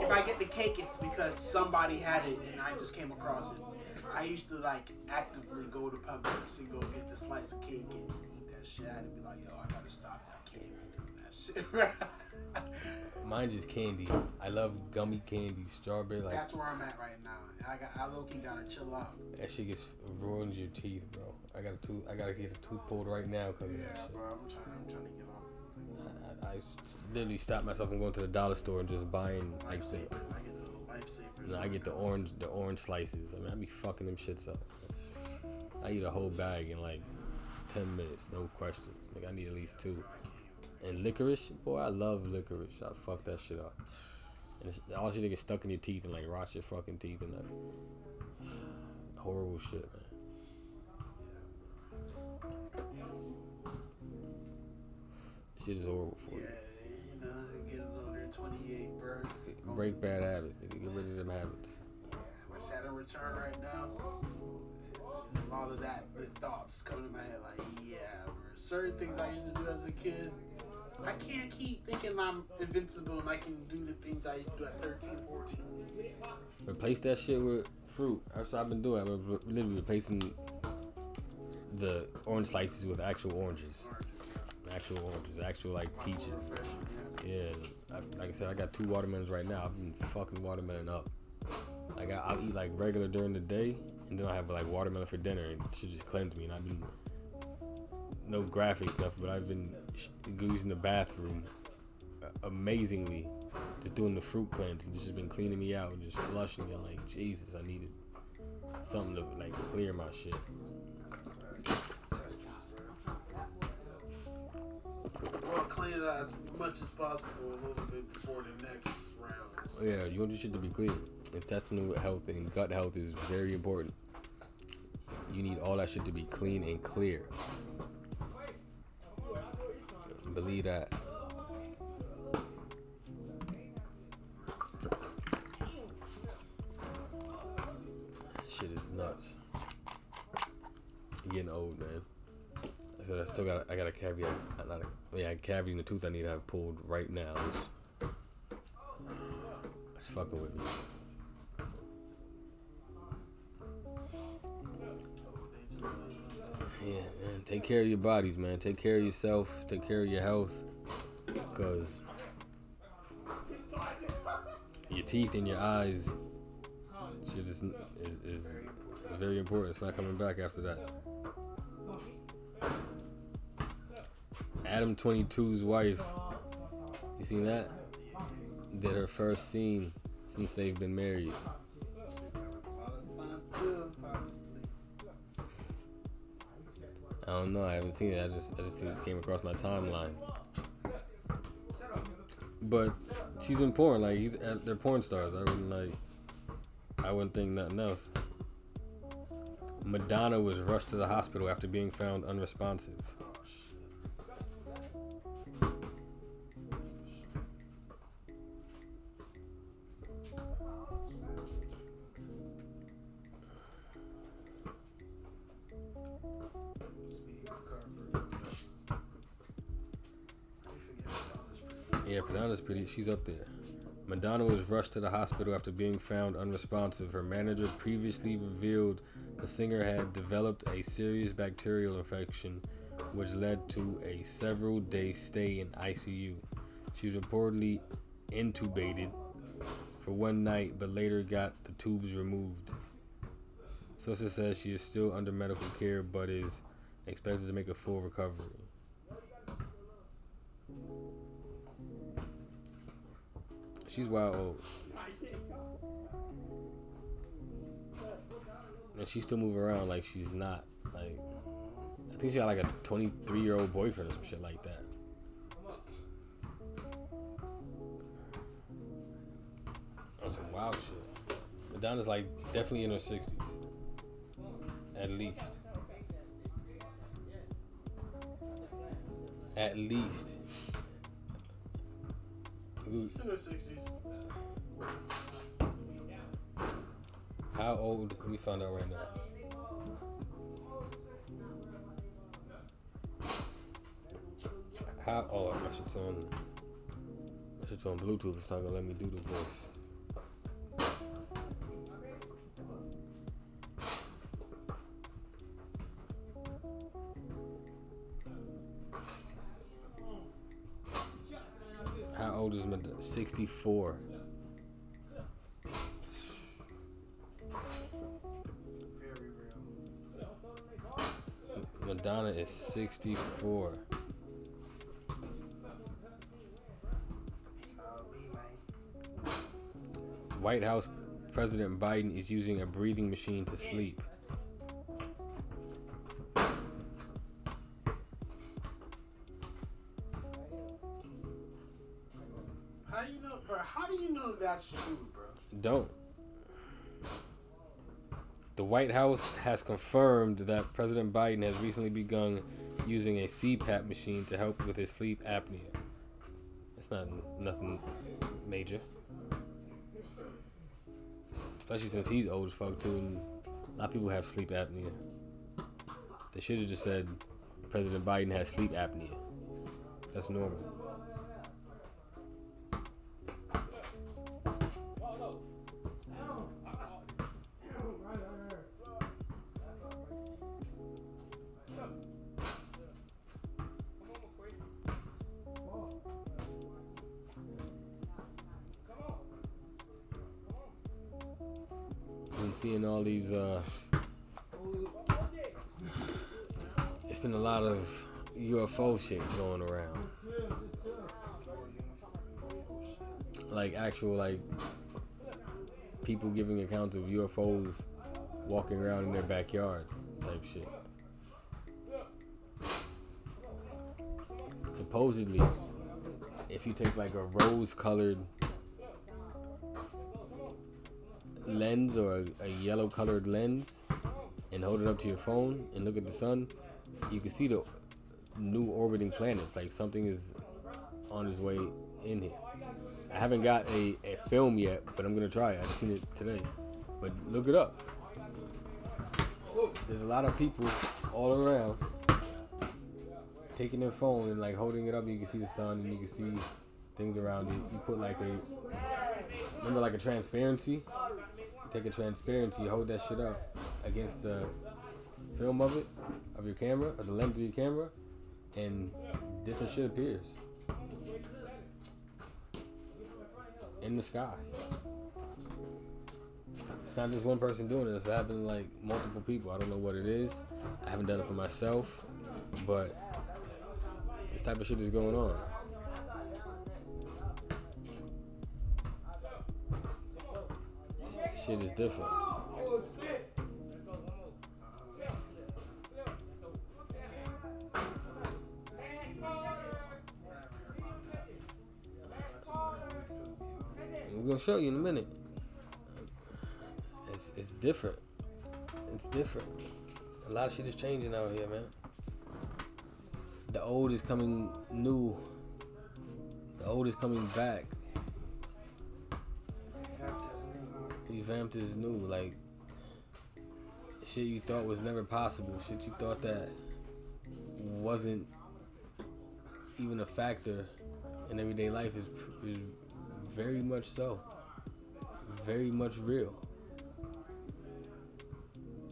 If I get the cake, it's because somebody had it and I just came across it. I used to like actively go to Publix and go get the slice of cake and eat that shit. I had to be like, yo, I gotta stop that cake and do that shit. Mine's just candy. I love gummy candy, strawberry. Like, that's where I'm at right now. I low key gotta chill out. That shit ruins your teeth, bro. I gotta get a tooth pulled right now because of that shit. Yeah, bro. I'm trying to get off. I literally stopped myself from going to the dollar store and just buying like say. I get the orange slices. I mean, I be fucking them shits up. I eat a whole bag in like 10 minutes, no questions. Like I need at least 2. And licorice, boy, I love licorice. I fuck that shit up. And it's all shit that gets stuck in your teeth and like rots your fucking teeth and like horrible shit, man. Shit is horrible for you. Yeah, you know, get older, 28, bro. Break bad habits, nigga. Get rid of them habits. Yeah, my Saturn return right now. there's a lot of that thoughts coming to my head, like, yeah, certain things I used to do as a kid, I can't keep thinking I'm invincible and I can do the things I used to do at 13, 14. Replace that shit with fruit. That's what I've been doing. I've been literally replacing the orange slices with actual oranges. Actual like peaches. Yeah, like I said, I got 2 watermelons right now. I've been fucking watermelon up. Like I'll eat like regular during the day, and then I have like watermelon for dinner, and shit just cleansed me. And I've been no graphic stuff, but I've been using the bathroom amazingly, just doing the fruit cleansing. It's just been cleaning me out and just flushing me. I'm like, Jesus, I needed something to like clear my shit. Well, clean it out as much as possible a little bit before the next rounds. Yeah, you want your shit to be clean. Intestinal health and gut health is very important. You need all that shit to be clean and clear. Believe that. Shit is nuts. I'm getting old, man. So I got a cavity. A cavity in the tooth I need to have pulled right now. It's fucking with me. Yeah, man. Take care of your bodies, man. Take care of yourself. Take care of your health. Because your teeth and your eyes shit is very important. It's not coming back after that. Adam 22's wife, you seen that? Did her first scene since they've been married. I don't know, I haven't seen it. I just came across my timeline. But she's in porn, like they're porn stars. I wouldn't think nothing else. Madonna was rushed to the hospital after being found unresponsive. Yeah, Madonna's pretty. She's up there. Madonna was rushed to the hospital after being found unresponsive. Her manager previously revealed the singer had developed a serious bacterial infection, which led to a several-day stay in ICU. She was reportedly intubated for one night, but later got the tubes removed. Sources says she is still under medical care, but is expected to make a full recovery. She's wild old. And she still move around like she's not. Like, I think she got like a 23-year-old boyfriend or some shit like that. That's some wild shit. Madonna's like definitely in her 60s. At least. How old? Let me find out right now. How old? My shit's on Bluetooth. It's not gonna let me do the voice. How old is Madonna? 64. Madonna is 64. White House President Biden is using a breathing machine to sleep. Don't. The White House has confirmed that President Biden has recently begun using a CPAP machine to help with his sleep apnea. It's not nothing major. Especially since he's old as fuck too, and a lot of people have sleep apnea. They should have just said President Biden has sleep apnea. That's normal. Seeing all these it's been a lot of UFO shit going around, like actual, like people giving accounts of UFOs walking around in their backyard type shit. Supposedly if you take like a rose colored lens or a yellow colored lens and hold it up to your phone and look at the sun, you can see the new orbiting planets, like something is on its way in here. I haven't got a film yet, but I'm gonna try it. I've seen it today, but look it up. There's a lot of people all around taking their phone and like holding it up and you can see the sun and you can see things around you. You put like a transparency. Take a transparency, hold that shit up against the film of your camera, or the lens of your camera, and different shit appears in the sky. It's not just one person doing it, it's happening like multiple people. I don't know what it is. I haven't done it for myself, but this type of shit is going on. Shit is different. We're gonna show you in a minute. It's different. It's different. A lot of shit is changing out here, man. The old is coming new. The old is coming back. Revamped is new, like shit you thought was never possible, shit you thought that wasn't even a factor in everyday life is very much so, very much real.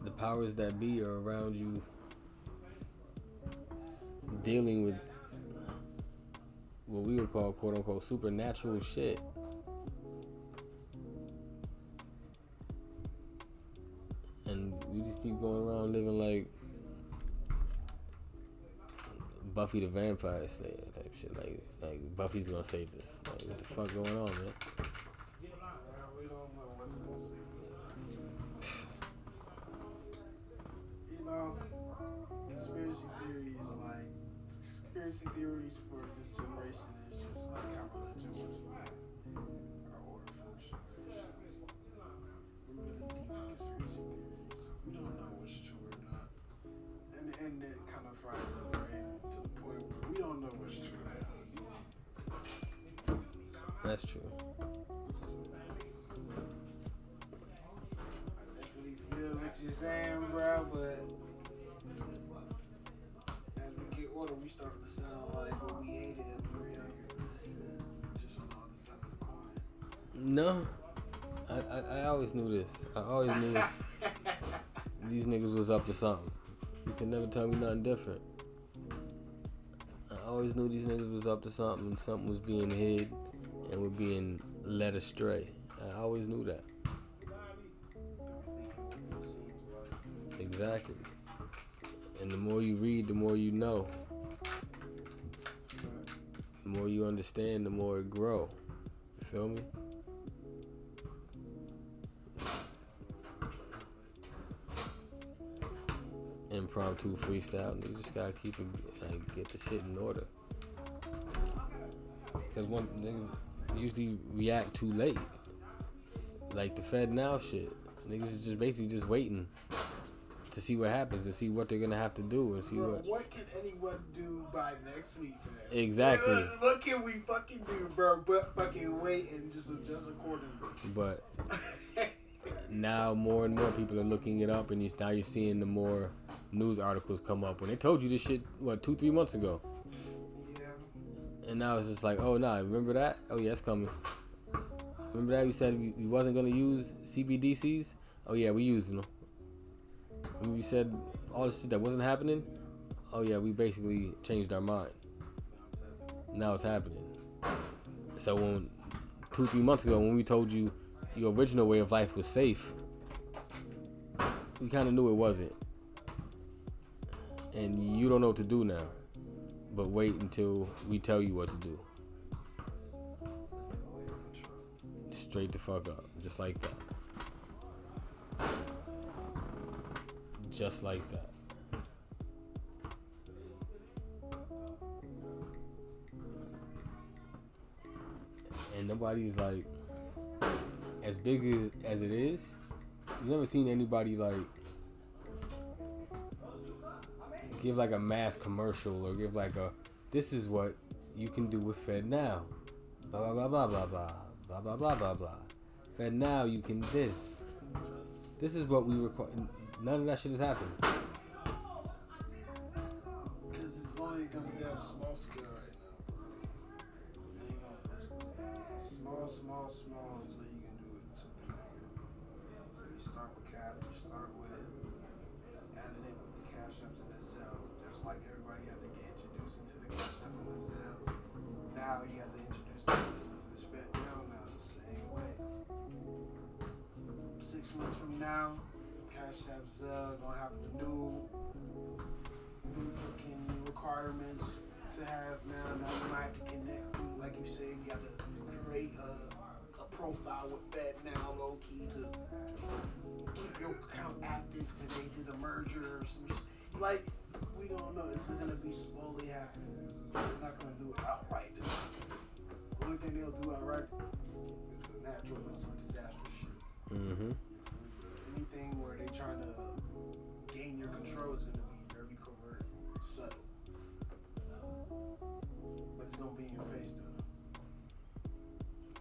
The powers that be are around you dealing with what we would call quote unquote supernatural shit. We just keep going around living like Buffy the Vampire Slayer type shit. Like Buffy's gonna save us. Like, what the fuck going on, man? You know, conspiracy theories for this generation is just like our religion was for our older folks. We're really deep in conspiracy theories. We don't know what's true or not. And that kind of fries your brain to the point where we don't know what's true or not. That's true. I definitely feel what you're saying, bro, but as we get older, we start to sound like what we hated as we were younger. Just on the other side of the coin. No. I always knew this. I always knew these niggas was up to something. You can never tell me nothing different. I always knew these niggas was up to something. Something was being hid and were being led astray. I always knew that. Exactly. And the more you read, the more you know. The more you understand, the more it grow. You feel me? Impromptu freestyle, and you just gotta keep it, like, get the shit in order. Cause one, niggas usually react too late. Like the Fed Now shit, niggas is just basically just waiting to see what happens and see what they're gonna have to do and see What can anyone do by next week, man? Exactly. What can we fucking do, bro? But fucking wait and just adjust accordingly. But now more and more people are looking it up, and now you're seeing the more news articles come up. When they told you this shit, what, 2-3 months ago? Yeah. And now it's just like, oh, nah, remember that? Oh, yeah, it's coming. Remember that? We said we wasn't going to use CBDCs? Oh, yeah, we using them. And we said all this shit that wasn't happening? Oh, yeah, we basically changed our mind. Now it's happening. So when 2-3 months ago, when we told you your original way of life was safe, we kind of knew it wasn't. And you don't know what to do now, but wait until we tell you what to do. Straight the fuck up, just like that. Just like that. And nobody's like, as big as it is, you've never seen anybody like give like a mass commercial or give like a, this is what you can do with Fed Now. Blah, blah, blah, blah, blah, blah, blah, blah, blah, blah. Fed Now, you can this. This is what we require. None of that shit has happened. Because it's only going to be on a small scale right now. Small until you can do it. So you start with cash, you start with adding it with the cash apps and the sales. Just like everybody had to get introduced into the cash app and the sales. Now you have to introduce them to the Fed Now the same way. 6 months from now, Cash App Zelle gonna have the new fucking requirements to have now. Now you might have to connect, like you said, you have to create a profile with Fed Now low key to keep your account active when they did a merger or some shit. Like, we don't know. It's gonna be slowly happening. They're not gonna do it outright. The only thing they'll do outright is a natural or some disaster shit. Mm-hmm. Anything where they trying to gain your control is going to be very covert, subtle, but it's going to be in your face though,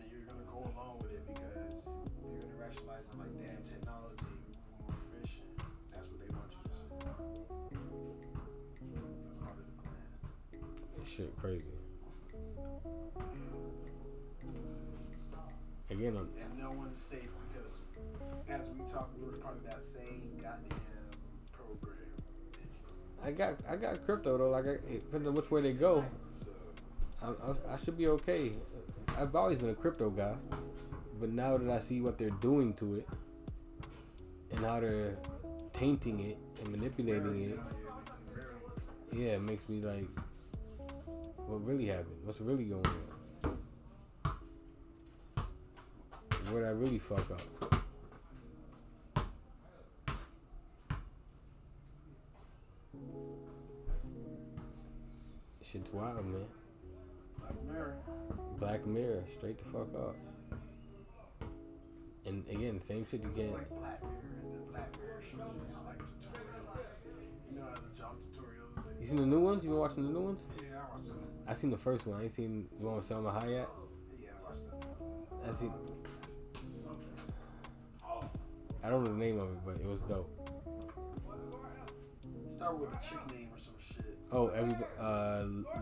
and you're going to go along with it because you're going to rationalize it like, damn, technology, more efficient. That's what they want you to say. That's part of the plan. That shit crazy. Again, and no one's safe because, as we talk, we were part of that same goddamn program. I got crypto though. Like, depending on which way they go, so. I should be okay. I've always been a crypto guy, but now that I see what they're doing to it and how they're tainting it and manipulating it, yeah, it makes me like, what really happened? What's really going on? Where did I really fuck up? Shit's wild, man. Black Mirror, straight the fuck up. And again, same shit you can't. Like Black Mirror, and the Black Mirror shows you just like tutorials. You know how the job tutorials. You seen the new ones? You been watching the new ones? Yeah, I watched them. I seen the first one. I ain't seen the one with Selma Hayek. Yeah, I watched that. I seen. I don't know the name of it, but it was dope. Start with a chick name or some shit. Oh,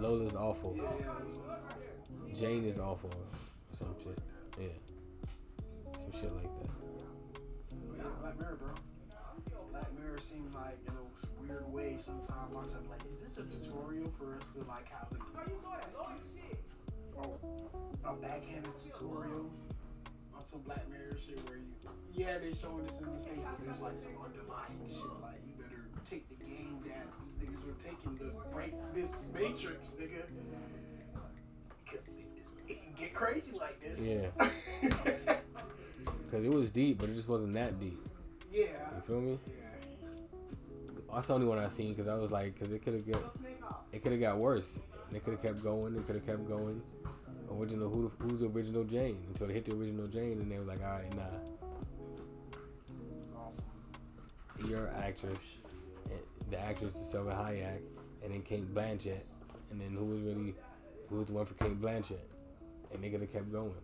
Lola's awful. Yeah, awful. Jane is awful. Some shit. Yeah. Some shit like that. Yeah, Black Mirror, bro. Black Mirror seemed like, in a weird way sometimes. I'm like, is this a tutorial for us to like how to a backhanded tutorial on some Black Mirror shit where you, yeah, they're showing this in these things, but there's like some underlying shit like you better take the game down. Niggas were taking the break this matrix, nigga. Because it can get crazy like this. Yeah. Because it was deep, but it just wasn't that deep. Yeah. You feel me? Yeah. That's the only one I seen because I was like, because it could have got worse. They could have kept going. Original, who's the original Jane? Until they hit the original Jane, and they were like, all right, nah. That's awesome. You're an actress. The actress is Selma Hayek, and then Kate Blanchett, and then who was the one for Kate Blanchett, and they could have kept going.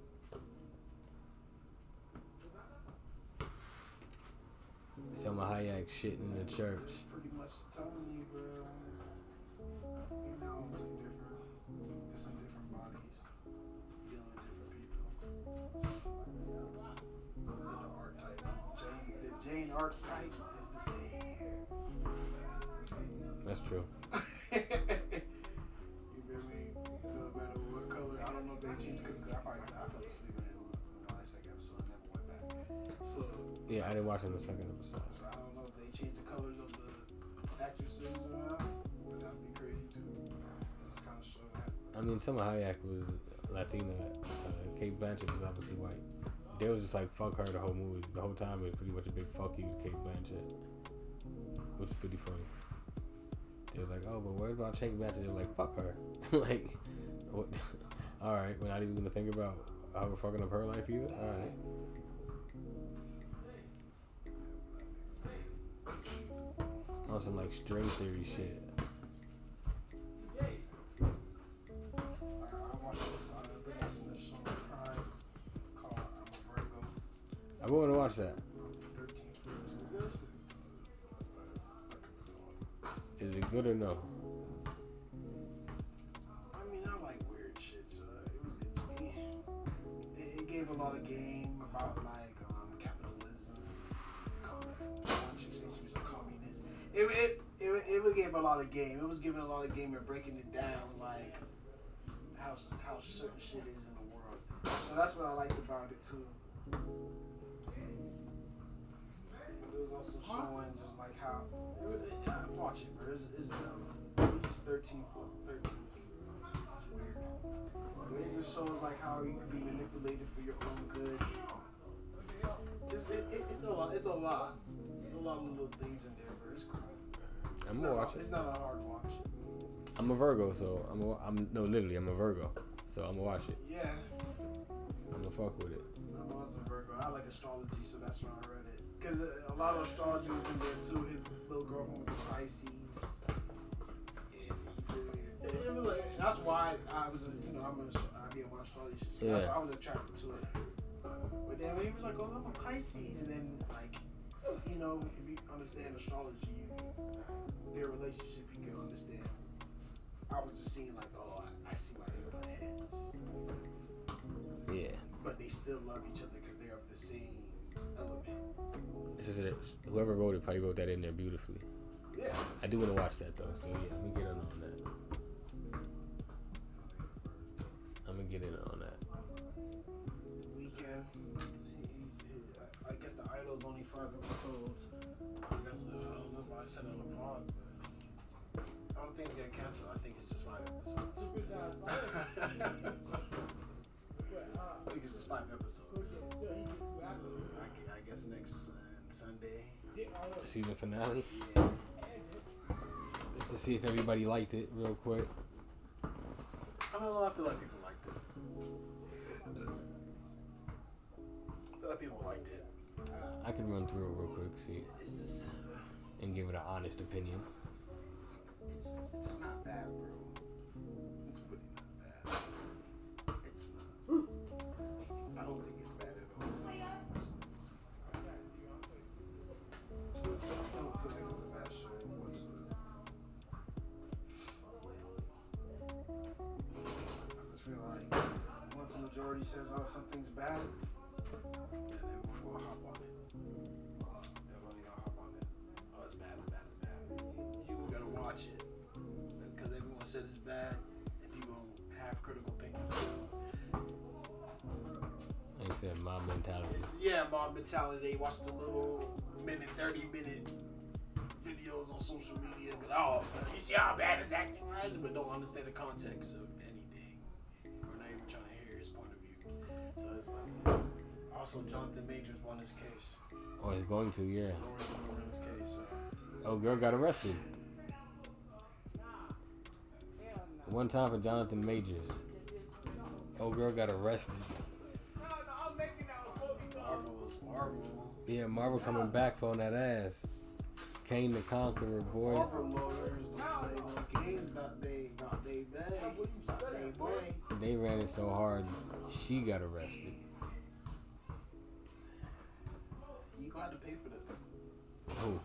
Selma Hayek shit in the church. Pretty much telling you, bro, we're now in two different, just in different bodies, dealing with different people. The archetype, the Jane archetype is the same. That's true. You feel me? No matter what color, I don't know if they changed because I fell asleep in the last second episode. So, yeah, I didn't watch in the second episode. So I don't know if they changed the colors of the actresses or not, but that would be crazy too. It's kind of showing that. I mean, Selma Hayek was Latina. Kate Blanchett was obviously white. They was just like, fuck her the whole movie. The whole time it was pretty much a big fuck you to Kate Blanchett, which is pretty funny. They were like, oh, but what about Kate Blanchett? They were like, fuck her. Like, alright, we're not even going to think about how we're fucking up her life either? Alright. On some like string theory shit. I want to watch that. Is it good or no? I mean, I like weird shit, so it's me. It gave a lot of game about like capitalism. It gave a lot of game. It was giving a lot of game and breaking it down, like how certain shit is in the world. So that's what I liked about it too. But it was also showing just like how. I watch it, bro. It's dumb. It's just 13 feet. It's weird. But it just shows like how you can be manipulated for your own good. Just it's a lot. There's a lot of little things in there, bro. It's cool. I'm gonna watch it. It's not a hard watch. I'm a Virgo, so I'm a Virgo, so I'm gonna watch it. Yeah. I'm gonna fuck with it. I was a Virgo. I like astrology, so that's when I read it. Cause a lot of astrology was in there too. His little girlfriend was a Pisces. It was like, that's why I was, I be on my astrology. So yeah. That's why I was attracted to it. But then when he was like, "Oh, I'm a Pisces," and then like. If you understand astrology, their relationship, you can understand. I was just seeing like, oh, I see my heads. Yeah. But they still love each other because they're of the same element. It's just that whoever wrote it probably wrote that in there beautifully. Yeah. I do want to watch that though, so yeah, I'm gonna get in on that. Weekend. I guess the Idol's only 5 episodes. I guess I don't know if I said on LeBron, but I don't think it got canceled. I think it's just 5 episodes. I think it's just 5 episodes. So I guess next Sunday. Season finale. Yeah. Just to see if everybody liked it real quick. I don't know. I feel like people liked it. I feel like people liked it. I can run through it real quick, see, and give it an honest opinion. It's not bad, bro. It's really not bad. It's not. I don't think it's bad at all. I don't feel like it's a bad show whatsoever. I just feel like once the majority says, "Oh, something's bad," then everyone will hop on it. Everybody gonna hop on it. Oh, it's bad, it's bad, it's bad. You gotta watch it. Because everyone said it's bad, and you gonna have critical thinking skills. Like I said, mob mentality. Mob mentality. They watch the little 30-minute videos on social media. But, oh, you see how bad it's acting, right? But don't understand the context of anything. We're not even trying to hear his point of view. So it's like... Also, Jonathan Majors won his case. Oh, he's going to, yeah. Oh, girl got arrested. One time for Jonathan Majors. Oh, girl got arrested. Marvel. Yeah, Marvel coming back on that ass. Kang the Conqueror, boy. Marvel lawyers don't play games about they ran it so hard, she got arrested. You gonna have to pay for that. Who?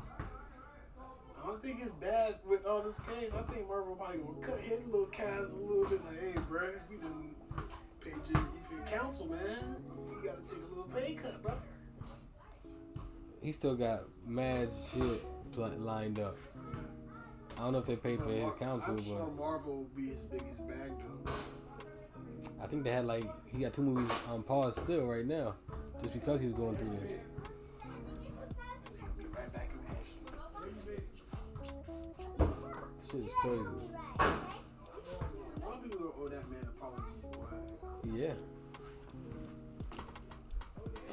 I don't think it's bad with all this case. I think Marvel probably gonna cut his little cast a little bit like, hey, bro, we didn't pay you for your counsel, man. You gotta take a little pay cut, bro. He still got mad shit lined up. I don't know if they paid for his counsel, but I'm sure Marvel would be his biggest bag, though. I think they had like he got two movies on pause still right now, just because he was going through this. Shit is crazy. Why people gonna owe that man apology? Yeah.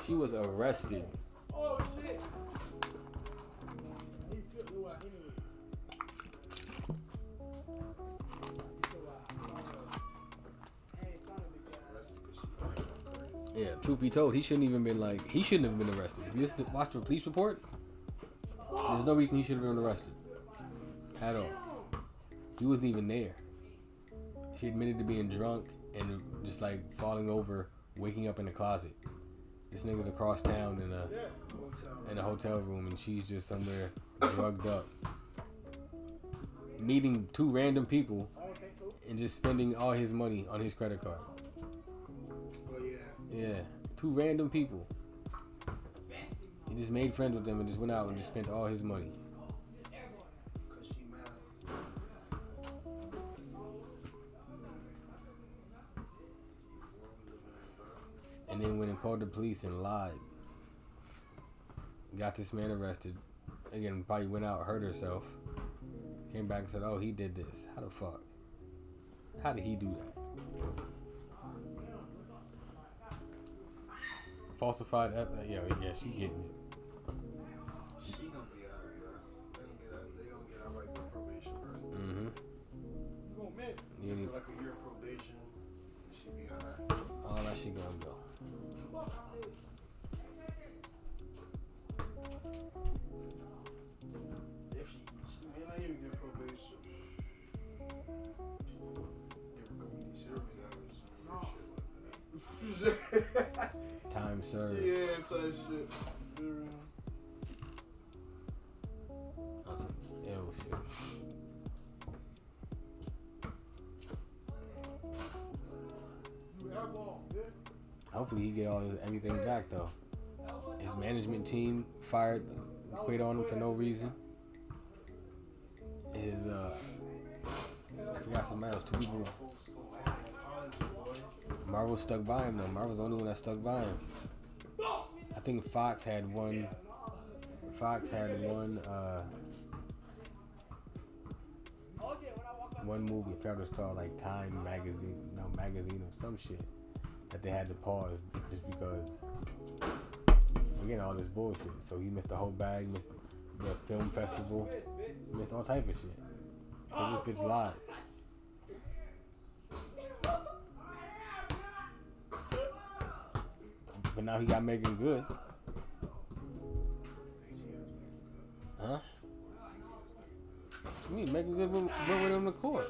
She was arrested. Oh shit! He took you out. Yeah, truth be told, he shouldn't have been arrested. If you just watched the police report, there's no reason he should have been arrested. At all. He wasn't even there. She admitted to being drunk and just like falling over, waking up in the closet. This nigga's across town in a hotel room and she's just somewhere drugged up. Meeting two random people and just spending all his money on his credit card. Yeah, two random people. He just made friends with them and just went out and just spent all his money. And then went and called the police and lied. Got this man arrested. Again, probably went out, hurt herself. Came back and said, oh, he did this. How the fuck? How did he do that? Falsified, yeah, she getting it. She gonna be out of here. They gonna get out right by probation, bro. Mm-hmm. You gonna miss. You need like a year of probation. She be alright. All that she gonna go. If she may not even get probation. Never go in these service hours. Shit like that. Time served. Yeah, type shit. I was like, ew, shit. Hopefully he get everything back though. His management team fired, quit on him for no reason. His I forgot somebody else. Two people. Marvel stuck by him though. Marvel's the only one that stuck by him. I think Fox had one movie. I forgot it was called like Time Magazine. No, Magazine or some shit that they had to pause just because we're getting all this bullshit. So he missed the whole bag. Missed the film festival. Missed all type of shit. So this bitch lied. But now he got Megan Good. Huh? What do you mean? Megan Good went with him to court.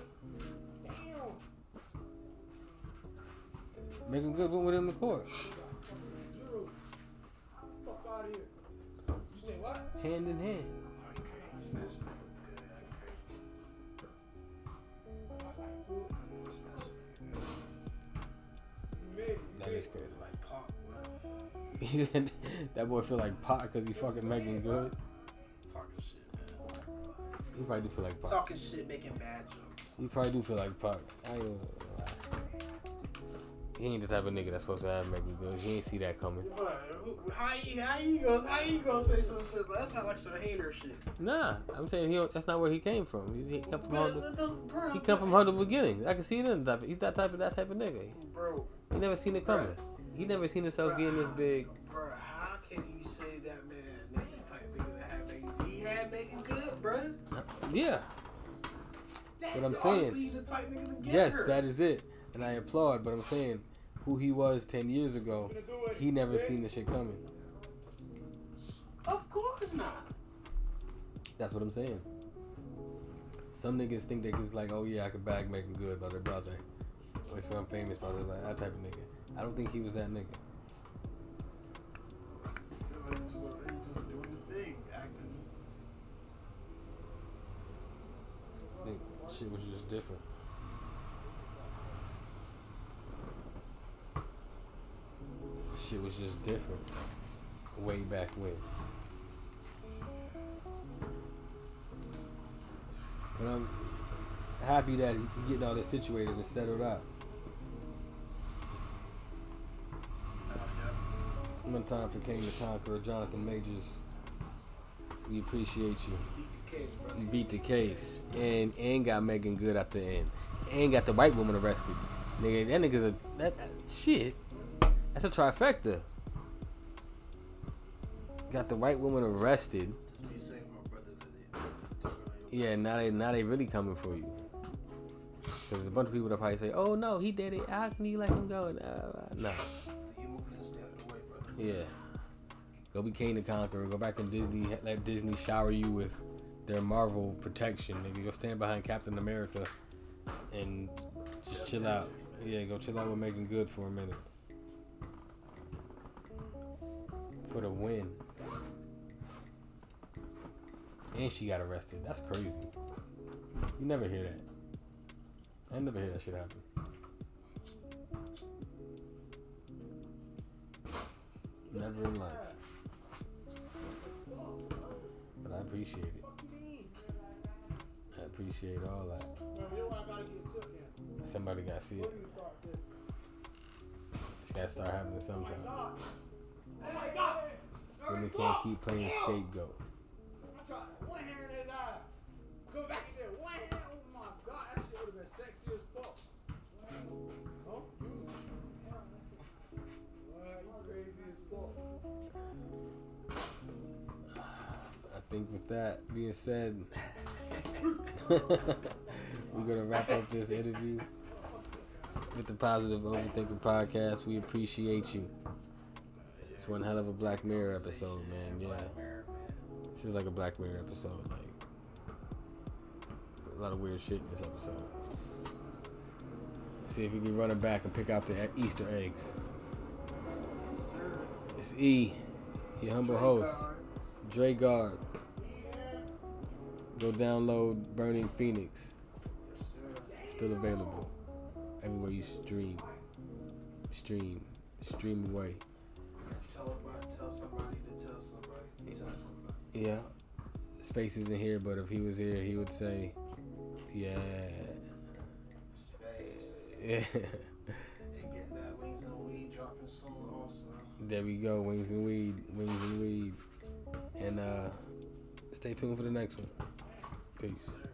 Megan Good went with him to court. Hand in hand. That is crazy. That boy feel like Pac because he fucking Megan Good. Talking shit, man. He probably do feel like Pac. Talking shit, making bad jokes. He probably do feel like Pac. I ain't gonna lie. He ain't the type of nigga that's supposed to have Megan Good. He ain't see that coming. How you gonna say some shit? That's not like some hater shit. Nah, I'm saying that's not where he came from. He come from humble beginnings. I can see him. He's that type of nigga. Bro, he never seen it coming. He never seen himself getting this big. Bro, how can you say that man? Nigga type nigga that had Megan Good. He had Megan Good, bro. Yeah. That's what I'm saying. See the type nigga to get her. That is it. And I applaud, but I'm saying who he was 10 years ago, he never seen the shit coming. Of course not. That's what I'm saying. Some niggas think they just like, oh yeah, I could bag Megan Good, brother, brother. Or so I'm famous, brother, like that type of nigga. I don't think he was that nigga. He just doing his thing, acting shit was just different. Shit was just different way back when. But I'm happy that he getting all this situated and settled out. One time for Kang the Conqueror, Jonathan Majors. We appreciate you. You beat the case. And got Megan Good at the end. And got the white woman arrested. Nigga, that nigga's a... That shit. That's a trifecta. Got the white woman arrested. Yeah, now they really coming for you. Cause there's a bunch of people that probably say, "Oh no, he did it. How can you let him go?" No. Yeah. Go be Kang the Conqueror. Go back to Disney. Let Disney shower you with their Marvel protection. Nigga, go stand behind Captain America and just chill out. Yeah, go chill out with Megan Good for a minute. For the win. And she got arrested. That's crazy. You never hear that. I never hear that shit happen. Never in life. But I appreciate it. I appreciate all that. Somebody gotta see it. It's gotta start happening sometime. Women can't keep playing scapegoat. I tried one hand in his eye. Go back and say one hand. Oh my god, that shit would have been sexy as fuck. Huh? You crazy as fuck. I think with that being said, we're gonna wrap up this interview with the Positive Overthinker Podcast. We appreciate you. It's one hell of a Black Mirror episode, man. Yeah. This is like a Black Mirror episode. Like, a lot of weird shit in this episode. See if we can run it back and pick out the Easter eggs. It's E, your humble host, Dre Guard. Go download Burning Phoenix. Still available. Everywhere you stream away. Tell somebody. Yeah. Space isn't here, but if he was here, he would say, yeah. Space. Yeah. They get that Wings and Weed dropping soon also. There we go, Wings and Weed. And stay tuned for the next one. Peace.